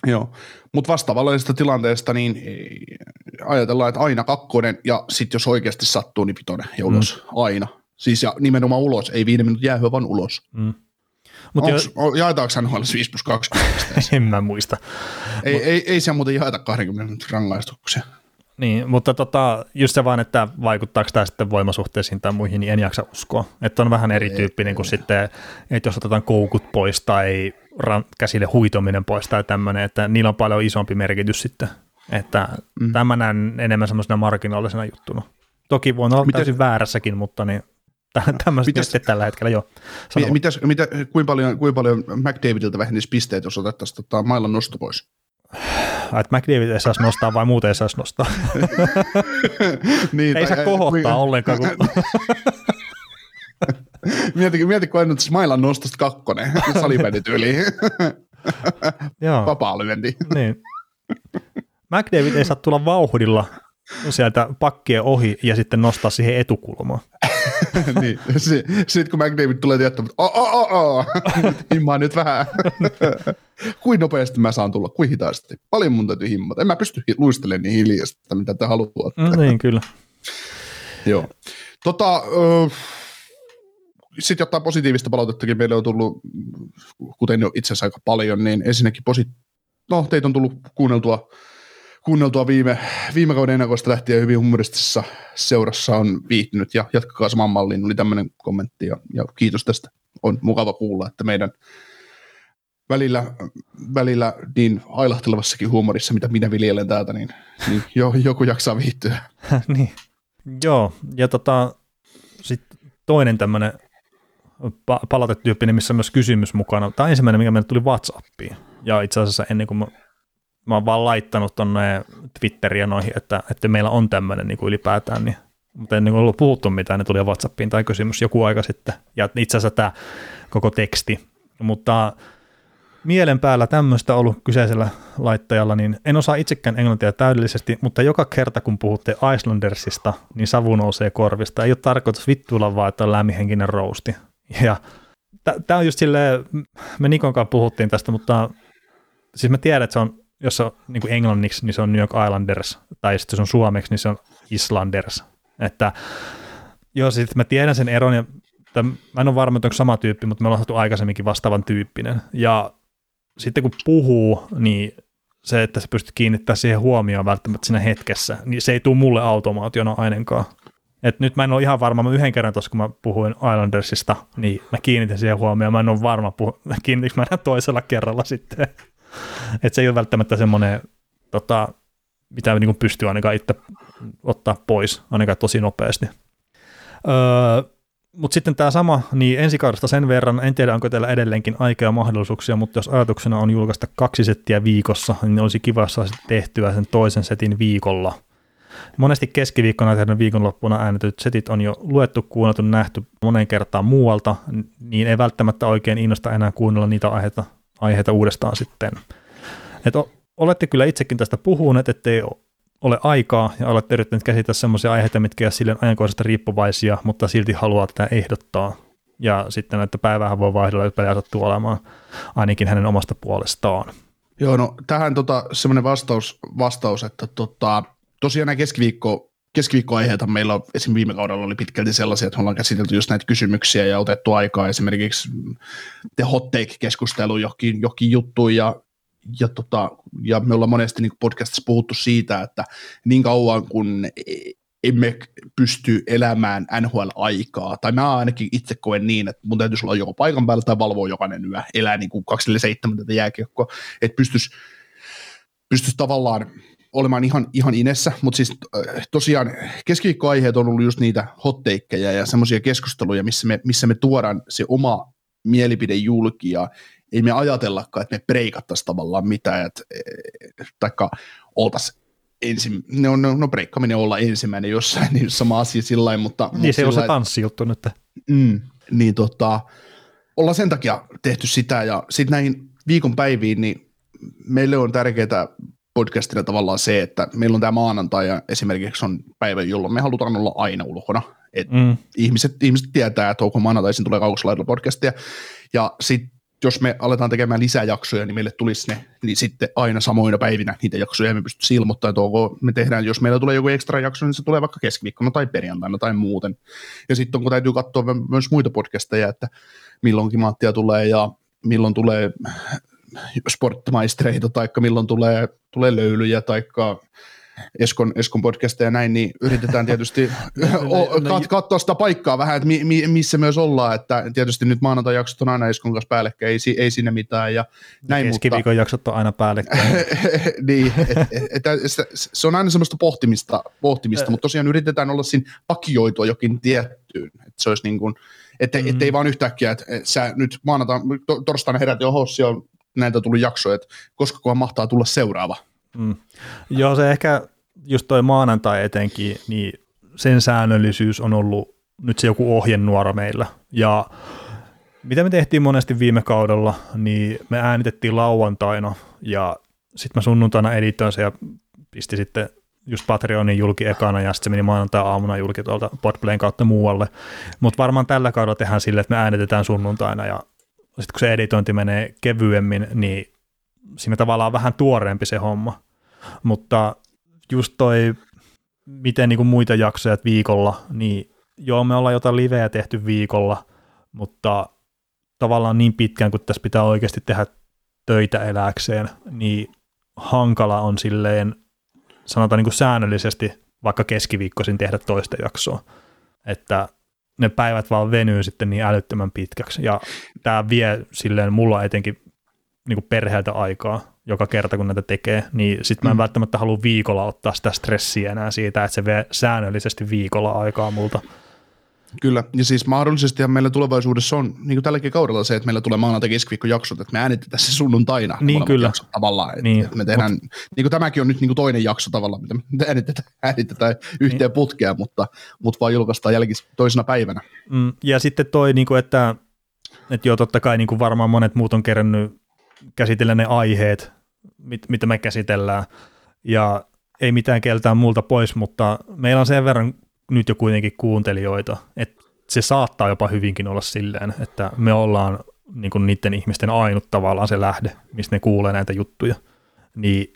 Joo, mutta vastaavallisesta tilanteesta niin ajatellaan, että aina kakkonen ja sitten jos oikeasti sattuu, niin vitonen ja ulos mm. aina. Siis ja nimenomaan ulos, ei viiden minuutin jäähyä, vaan ulos. Mm. Mut Onks, jo... Jaetaanko N H L:ssä viisi plus kaksikymmentä? En mä muista. Ei, Mut... ei, ei siellä muuten jaeta kaksikymmentä minuutin rangaistuksia. Niin, mutta tota, just se vaan, että vaikuttaako tämä sitten voimasuhteisiin tai muihin, niin en jaksa uskoa. Että on vähän erityyppinen kuin sitten, että jos otetaan koukut pois tai käsille huitominen pois tai tämmöinen, että niillä on paljon isompi merkitys sitten. Että mm. tämä näen enemmän semmoisena marginaalisena juttuna. Toki voin olla täysin väärässäkin, mutta niin tämmöistä sitten tällä hetkellä jo. Mitäs, mitä, kuinka paljon, kuinka paljon McDavidiltä vähenisi pisteet, jos otettaisiin tota mailan nosto pois? Että McDavid ei saisi nostaa vai muuten ei saisi nostaa. niin, ei saa kohottaa ei, ollenkaan. Kun... Mieti, mieti kun annat Smailan nostosta kakkonen salibändityyliin. Joo. Vapaa-alyönti. Niin. McDavid ei saa tulla vauhdilla sieltä pakkien ohi ja sitten nostaa siihen etukulmaan. Niin. Sitten kun McDavid tulee tiettämään, että oh, oh, oh, oh. Himmaa nyt vähän. Kuin nopeasti mä saan tulla, kuin hitaasti. Paljon mun täytyy himmata. En mä pysty luistelemaan niin hiljaista, mitä te haluat. No niin, kyllä. Joo. Tota, sitten jotain positiivista palautettakin meille on tullut, kuten jo itse asiassa aika paljon, niin ensinnäkin posi- no, teitä on tullut kuunneltua, kuunneltua viime, viime kauden ennakoista lähtien hyvin humoristisessa seurassa on viihtynyt ja jatkakaa saman malliin, oli tämmöinen kommentti ja, ja kiitos tästä. On mukava kuulla, että meidän välillä, välillä niin ailahtelevassakin huumorissa, mitä minä viljelen täältä, niin, niin jo, joku jaksaa viihtyä. Niin. Joo, ja tota, sitten toinen tämmöinen pa- palautetyyppinen, missä on myös kysymys mukana. Tämä on ensimmäinen, mikä meille tuli WhatsAppiin, ja itse asiassa ennen kuin mä, mä oon vaan laittanut tuonne Twitteriä noihin, että, että meillä on tämmöinen niin kuin ylipäätään, niin, mutta ennen kuin on ollut puhuttu mitään, ne tuli WhatsAppiin tai kysymys joku aika sitten, ja itse asiassa tämä koko teksti, mutta mielen päällä tämmöistä ollut kyseisellä laittajalla, niin en osaa itsekään englantia täydellisesti, mutta joka kerta kun puhutte Islandersista, niin savu nousee korvista. Ei ole tarkoitus vittuilla vaan, että on lämminhenkinen rousti. Ja tämä on just silleen, me Nikon kanssa puhuttiin tästä, mutta siis mä tiedän, että se on, jos se on niin kuin englanniksi, niin se on New York Islanders, tai sitten jos on suomeksi, niin se on Islanders. Että jos sitten mä tiedän sen eron, ja tämän, mä en ole varma, että onko sama tyyppi, mutta me ollaan saatu aikaisemminkin vastaavan tyyppinen. Ja sitten kun puhuu, niin se, että sä pystyt kiinnittämään siihen huomioon välttämättä siinä hetkessä, niin se ei tule mulle automaationa ainakaan. Et nyt mä en ole ihan varma, mä yhden kerran tuossa, kun mä puhuin Islandersista, niin mä kiinnitin siihen huomioon, mä en ole varma, puh- kiinnitin mä toisella kerralla sitten. Että se ei ole välttämättä semmoinen, tota, mitä niin kuin pystyy ainakaan itse ottaa pois, ainakaan tosi nopeasti. Öö, Mutta sitten tämä sama, niin ensi kaudesta sen verran, en tiedä onko teillä edelleenkin aikaa ja mahdollisuuksia, mutta jos ajatuksena on julkaista kaksi settiä viikossa, niin olisi kiva saada tehtyä sen toisen setin viikolla. Monesti keskiviikkona tehdään viikonloppuna äänetyt setit on jo luettu, kuunneltu, nähty monen kertaan muualta, niin ei välttämättä oikein innosta enää kuunnella niitä aiheita, aiheita uudestaan sitten. Et o- olette kyllä itsekin tästä puhuneet, ettei ole. ole aikaa ja olette yrittäneet käsitellä semmoisia aiheita, mitkä ovat silleen ajankohdasta riippuvaisia, mutta silti haluaa tätä ehdottaa. Ja sitten näitä päivää voi vaihdella, että pelejä sattuu olemaan ainakin hänen omasta puolestaan. Joo, no tähän tota, semmoinen vastaus, vastaus, että tota, tosiaan nämä keskiviikko, keskiviikkoaiheita meillä on, esimerkiksi viime kaudella oli pitkälti sellaisia, että ollaan käsitelty just näitä kysymyksiä ja otettu aikaa esimerkiksi the hot take-keskustelu johonkin, johonkin juttuun ja Ja, tota, ja me ollaan monesti niin podcastissa puhuttu siitä, että niin kauan kun emme pysty elämään N H L-aikaa, tai mä ainakin itse koen niin, että mun täytyisi olla joko paikan päällä tai valvoa jokainen yö, elää niin kuin kaksikymmentäneljä seitsemän tätä jääkiekkoa, että pystyisi, pystyisi tavallaan olemaan ihan, ihan inessä, mutta siis tosiaan keskiviikkoaiheet on ollut just niitä hotteikkeja ja semmoisia keskusteluja, missä me, missä me tuodaan se oma mielipide julkia. Ei me ajatellakaan, että me breikattaisiin tavallaan mitään, että, taikka oltaisiin ensin, no, no breikkaminen olla ensimmäinen jossain, niin sama asia sillain, mutta... Niin mutta se on se tanssijuttu nyt. Mm, niin tota, ollaan sen takia tehty sitä, ja sitten näihin viikonpäiviin, niin meille on tärkeää podcastilla tavallaan se, että meillä on tämä maanantai, ja esimerkiksi on päivä, jolloin me halutaan olla aina ulkona. Et mm. ihmiset, ihmiset tietää, että onko maanantaisin tulee Kaukosen laidalla podcastia, ja sitten jos me aletaan tekemään lisää jaksoja, niin meille tulisi ne, niin sitten aina samoina päivinä niitä jaksoja ja me pystyisi ilmoittamaan, että me tehdään, jos meillä tulee joku ekstra jakso, niin se tulee vaikka keskiviikkona tai perjantaina tai muuten. Ja sitten kun täytyy katsoa myös muita podcasteja, että milloinkin Mattia tulee ja milloin tulee sporttimaistereita tai milloin tulee, tulee löylyjä tai Eskon, Eskon podcasteja ja näin, niin yritetään tietysti katsoa sitä paikkaa vähän, että mi, mi, missä myös ollaan, että tietysti nyt maanantai-jaksot on aina Eskon kanssa päällekkäin, ei, ei siinä mitään. Ja näin, keskiviikon mutta, jaksot on aina päällekkäin. Niin, et, et, et, se, se on aina semmoista pohtimista, pohtimista mutta tosiaan yritetään olla siinä pakioitua jokin tiettyyn, että se olisi niin kuin, että mm. ei vaan yhtäkkiä, että et, sä nyt maanantai, to, torstaina herät, johon siellä on näitä tullut jaksoja, että koskakohan mahtaa tulla seuraava. Mm. Joo, se ehkä just toi maanantai etenkin, niin sen säännöllisyys on ollut nyt se joku ohjenuora meillä. Ja mitä me tehtiin monesti viime kaudella, niin me äänitettiin lauantaina ja sitten mä sunnuntaina editoin se ja pisti sitten just Patreonin julki ekana ja sitten se meni maanantai-aamuna julki tuolta Podplayn kautta muualle. Mutta varmaan tällä kaudella tehdään sille, että me äänitetään sunnuntaina ja sitten kun se editointi menee kevyemmin, niin siinä tavallaan on vähän tuoreempi se homma. Mutta just toi, miten niinku muita jaksoja viikolla, niin joo me ollaan jotain liveä tehty viikolla, mutta tavallaan niin pitkään, kun tässä pitää oikeasti tehdä töitä elääkseen, niin hankala on silleen, sanotaan niin kuin säännöllisesti, vaikka keskiviikkoisin tehdä toista jaksoa, että ne päivät vaan venyy sitten niin älyttömän pitkäksi, ja tämä vie silleen mulla etenkin niin kuin perheeltä aikaa joka kerta, kun näitä tekee, niin sitten mä en mm. välttämättä halua viikolla ottaa sitä stressiä enää siitä, että se vie säännöllisesti viikolla aikaa multa. Kyllä, ja siis mahdollisesti meillä tulevaisuudessa on, niin kuin tälläkin kaudella se, että meillä tulee maanantai keskiviikko jaksot, että me äänitetään se sunnuntaina. Niin kyllä. Jaksot, tavallaan, että niin, me tehdään, mut... niin kuin tämäkin on nyt niin kuin toinen jakso tavallaan, mitä me äänitetään, äänitetään yhteen niin. putkeen, mutta, mutta vaan julkaistaan jälkis toisena päivänä. Mm, ja sitten toi, niin kuin, että, että joo totta kai niin kuin varmaan monet muut on kerännyt käsitellä ne aiheet, mit, mitä me käsitellään, ja ei mitään keltään multa pois, mutta meillä on sen verran nyt jo kuitenkin kuuntelijoita, että se saattaa jopa hyvinkin olla silleen, että me ollaan niin kuin niiden ihmisten ainut tavallaan se lähde, mistä ne kuulee näitä juttuja, niin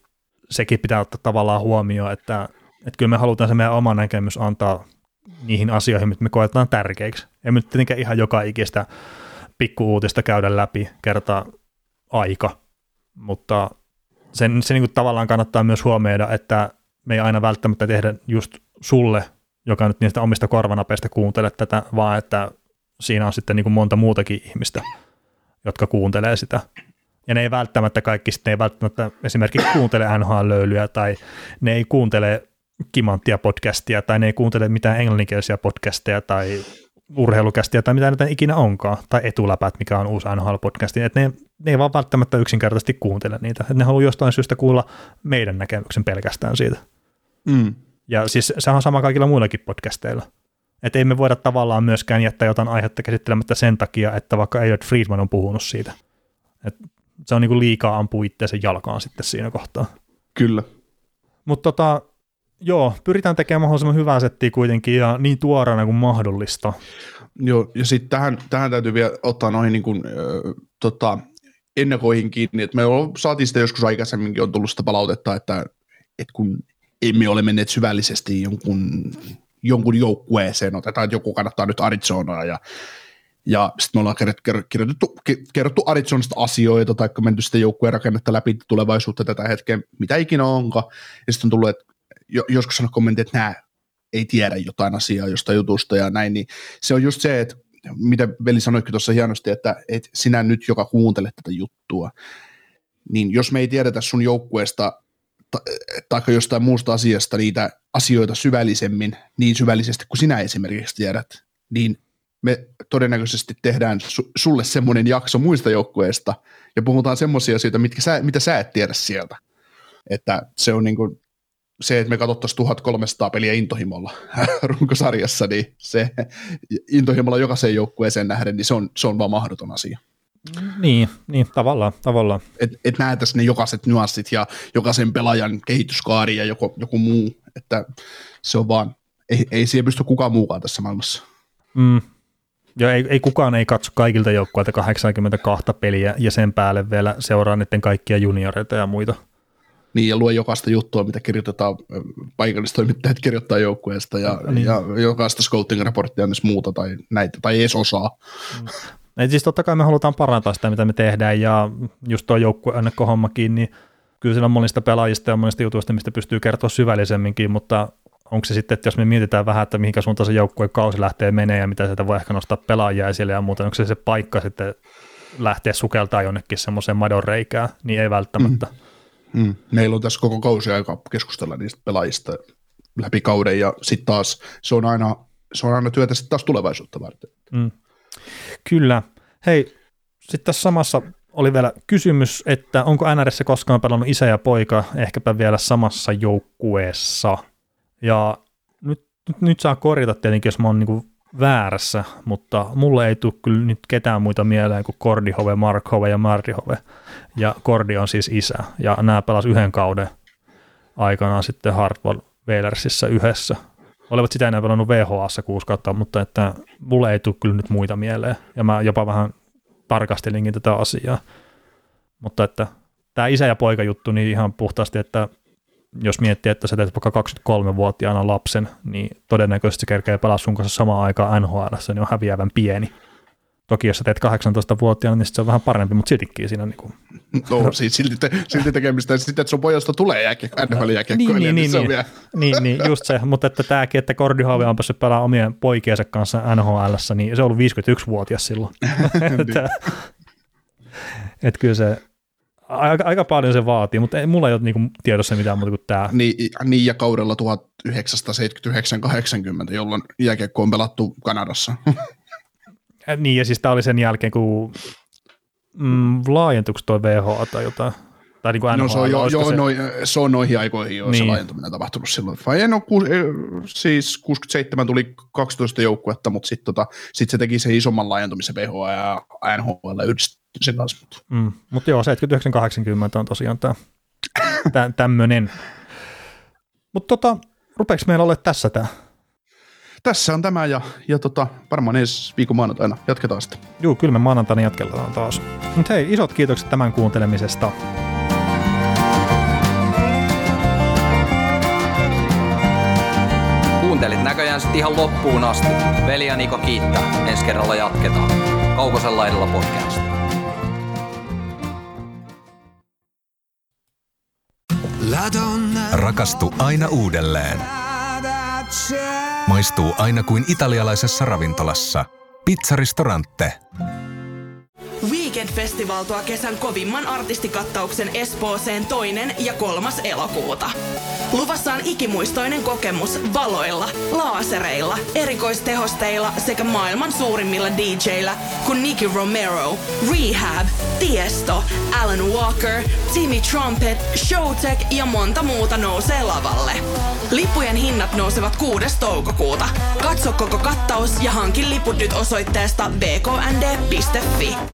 sekin pitää ottaa tavallaan huomioon, että, että kyllä me halutaan se meidän oma näkemys antaa niihin asioihin, mitä me koetaan tärkeiksi. Ei me nyt tietenkään ihan joka ikistä pikku-uutista käydä läpi kertaa aika, mutta sen, se niin kuin tavallaan kannattaa myös huomioida, että me ei aina välttämättä tehdä just sulle, joka nyt niistä omista korvanapeista kuuntelee tätä, vaan että siinä on sitten niin kuin monta muutakin ihmistä, jotka kuuntelee sitä. Ja ne ei välttämättä kaikki sitten, ne ei välttämättä esimerkiksi kuuntele N H L-löylyä, tai ne ei kuuntele kimanttia podcastia, tai ne ei kuuntele mitään englanninkielisiä podcasteja, tai urheilukästiä, tai mitä näitä ikinä onkaan, tai Etuläpät, mikä on uusi N H L-podcasti. Että ne, ne ei vaan välttämättä yksinkertaisesti kuuntele niitä. Että ne haluaa jostain syystä kuulla meidän näkemyksen pelkästään siitä. Mm. Ja siis se on sama kaikilla muillakin podcasteilla. Että ei me voida tavallaan myöskään jättää jotain aihetta käsittelemättä sen takia, että vaikka Elliot Friedman on puhunut siitä. Et se on niinku liikaa ampuu itseänsä jalkaan sitten siinä kohtaa. Kyllä. Mutta tota, joo, pyritään tekemään mahdollisimman hyvää settiä kuitenkin ja niin tuoreena kuin mahdollista. Joo, ja sitten tähän, tähän täytyy vielä ottaa noihin niin kuin, äh, tota, ennakoihin kiinni. Et me saatiin sitä joskus aikaisemminkin, on tullut sitä palautetta, että et kun... emme ole menneet syvällisesti jonkun, jonkun joukkueeseen, otetaan, että joku kannattaa nyt Arizonaa, ja, ja sitten me ollaan kerrottu, kerrottu Arizonasta asioita, tai menty sitten joukkueen rakennetta läpi tulevaisuutta tätä hetkeä, mitä ikinä onkaan, ja sitten on tullut, että joskus on kommentti, että nää ei tiedä jotain asiaa jostain jutusta, ja näin, niin se on just se, että mitä Veli sanoitkin tuossa hienosti, että et sinä nyt, joka kuuntelet tätä juttua, niin jos me ei tiedetä sun joukkueesta, tai jostain muusta asiasta niitä asioita syvällisemmin, niin syvällisesti kuin sinä esimerkiksi tiedät, niin me todennäköisesti tehdään su- sulle semmoinen jakso muista joukkueista ja puhutaan semmoisia asioita, mitkä sä, mitä sä et tiedä sieltä. Että se on niin kuin se, että me katsottaisiin tuhatkolmesataa peliä intohimolla runkosarjassa, niin se intohimolla jokaisen joukkueeseen nähden, niin se on, se on vaan mahdoton asia. Niin, niin, tavallaan, tavallaan. Että et näetäisiin ne jokaiset nyanssit ja jokaisen pelaajan kehityskaari ja joku, joku muu, että se on vaan, ei, ei siihen pysty kukaan muukaan tässä maailmassa. Mm. Ja ei, ei kukaan ei katso kaikilta joukkueilta kahdeksankymmentäkaksi peliä ja sen päälle vielä seuraa niiden kaikkia junioreita ja muita. Niin, ja lue jokaista juttua, mitä kirjoitetaan, paikallistoimittajat kirjoittaa joukkueesta ja, niin. ja jokaista scouting-raporttia on muuta tai näitä, tai ei edes osaa. Mm. Et siis totta kai me halutaan parantaa sitä, mitä me tehdään, ja just tuo joukkueennakkohommakin, niin kyllä siellä on monista pelaajista ja monista jutuista, mistä pystyy kertoa syvällisemminkin, mutta onko se sitten, että jos me mietitään vähän, että mihinkä suuntaan se joukkueen kausi lähtee menee ja mitä sieltä voi ehkä nostaa pelaajia esille ja muuta, onko se se paikka sitten lähteä sukeltaa jonnekin semmoiseen madonreikään, niin ei välttämättä. Mm. Mm. Meillä on tässä koko kausi aika keskustella niistä pelaajista läpi kauden, ja sitten taas se on aina, se on aina työtä sitten taas tulevaisuutta varten. Mm. Kyllä. Hei, sitten tässä samassa oli vielä kysymys, että onko N R:ssä koskaan pelannut isä ja poika, ehkäpä vielä samassa joukkueessa. Ja nyt, nyt, nyt saa korjata tietenkin, jos mä oon niinku väärässä, mutta mulle ei tule kyllä nyt ketään muita mieleen kuin Gordie Howe, Mark Howe ja Marty Howe. Ja Gordie on siis isä. Ja nämä pelasivat yhden kauden aikanaan sitten Hartwall Whalersissä yhdessä. Olevat sitä enää pelannut W H A:ssa kuusi kautta, mutta että mulle ei tule kyllä nyt muita mieleen. Ja mä jopa vähän tarkastelinkin tätä asiaa. Mutta että tämä isä- ja poikajuttu niin ihan puhtaasti, että jos miettii, että sä teet vaikka kaksikymmentäkolmevuotiaana lapsen, niin todennäköisesti se kerkee pelaa sun kanssa samaan aikaan N H L:ssä, niin on häviävän pieni. Toki jos sä teet kahdeksantoistavuotiaana, niin se on vähän parempi, mutta siltikin siinä on niin kuin... No siis silti, te, silti tekemistä, sitten että sun pojasta tulee N H L-jääkiekkoilija, niin, niin, niin se on vielä... Niin, niin, just se, mutta että tämäkin, että Gordie Howe on päässyt pelaamaan omien poikiensa kanssa N H L:ssä, niin se on ollut viisikymmentäyksivuotias silloin. että, että kyllä se... Aika, aika paljon se vaatii, mutta ei, mulla ei ole niinku tiedossa mitään muuta kuin tämä. Niin, niin ja kaudella tuhatyhdeksänsataaseitsemänkymmentäyhdeksän kahdeksankymmentä, jolloin jääkiekko on pelattu Kanadassa. Niin ja siis tämä oli sen jälkeen, kun mm, laajentuiko tuo W H A tai jotain? Tai niin kuin N H L, no se on, jo, jo, se... Noi, se on noihin aikoihin jo niin. Se laajentuminen tapahtunut silloin. Vai en ole, siis kuusikymmentäseitsemän tuli kaksitoista joukkuetta, mutta sitten tota, sit se teki sen isomman laajentumisen W H A ja N H L yhdistymisen kanssa. Mm, mutta joo, seitsemänkymmentäyhdeksän kahdeksankymmentä on tosiaan tämä tämmöinen. Mutta tota, rupeeko meillä olemaan tässä tämä? Tässä on tämä ja, ja tota, varmaan ensi viikon maanantaina jatketaan sitten. Joo, kyllä me maanantaina jatketaan taas. Mutta hei, isot kiitokset tämän kuuntelemisesta. Kuuntelit näköjään sitten ihan loppuun asti. Veli ja Niko kiittää. Ensi kerralla jatketaan. Kaukosen laidalla podcast. Rakastu aina uudelleen. Maistuu aina kuin italialaisessa ravintolassa. Pizzaristorante. Weekend-festivaltoa kesän kovimman artistikattauksen Espooseen toinen ja kolmas elokuuta. Luvassa on ikimuistoinen kokemus valoilla, laasereilla, erikoistehosteilla sekä maailman suurimmilla D J:illä, kun Nicky Romero, Rehab, Tiesto, Alan Walker, Timmy Trumpet, Showtech ja monta muuta nousee lavalle. Lippujen hinnat nousevat kuudes toukokuuta. Katso koko kattaus ja hankin liput nyt osoitteesta b k n d piste f i.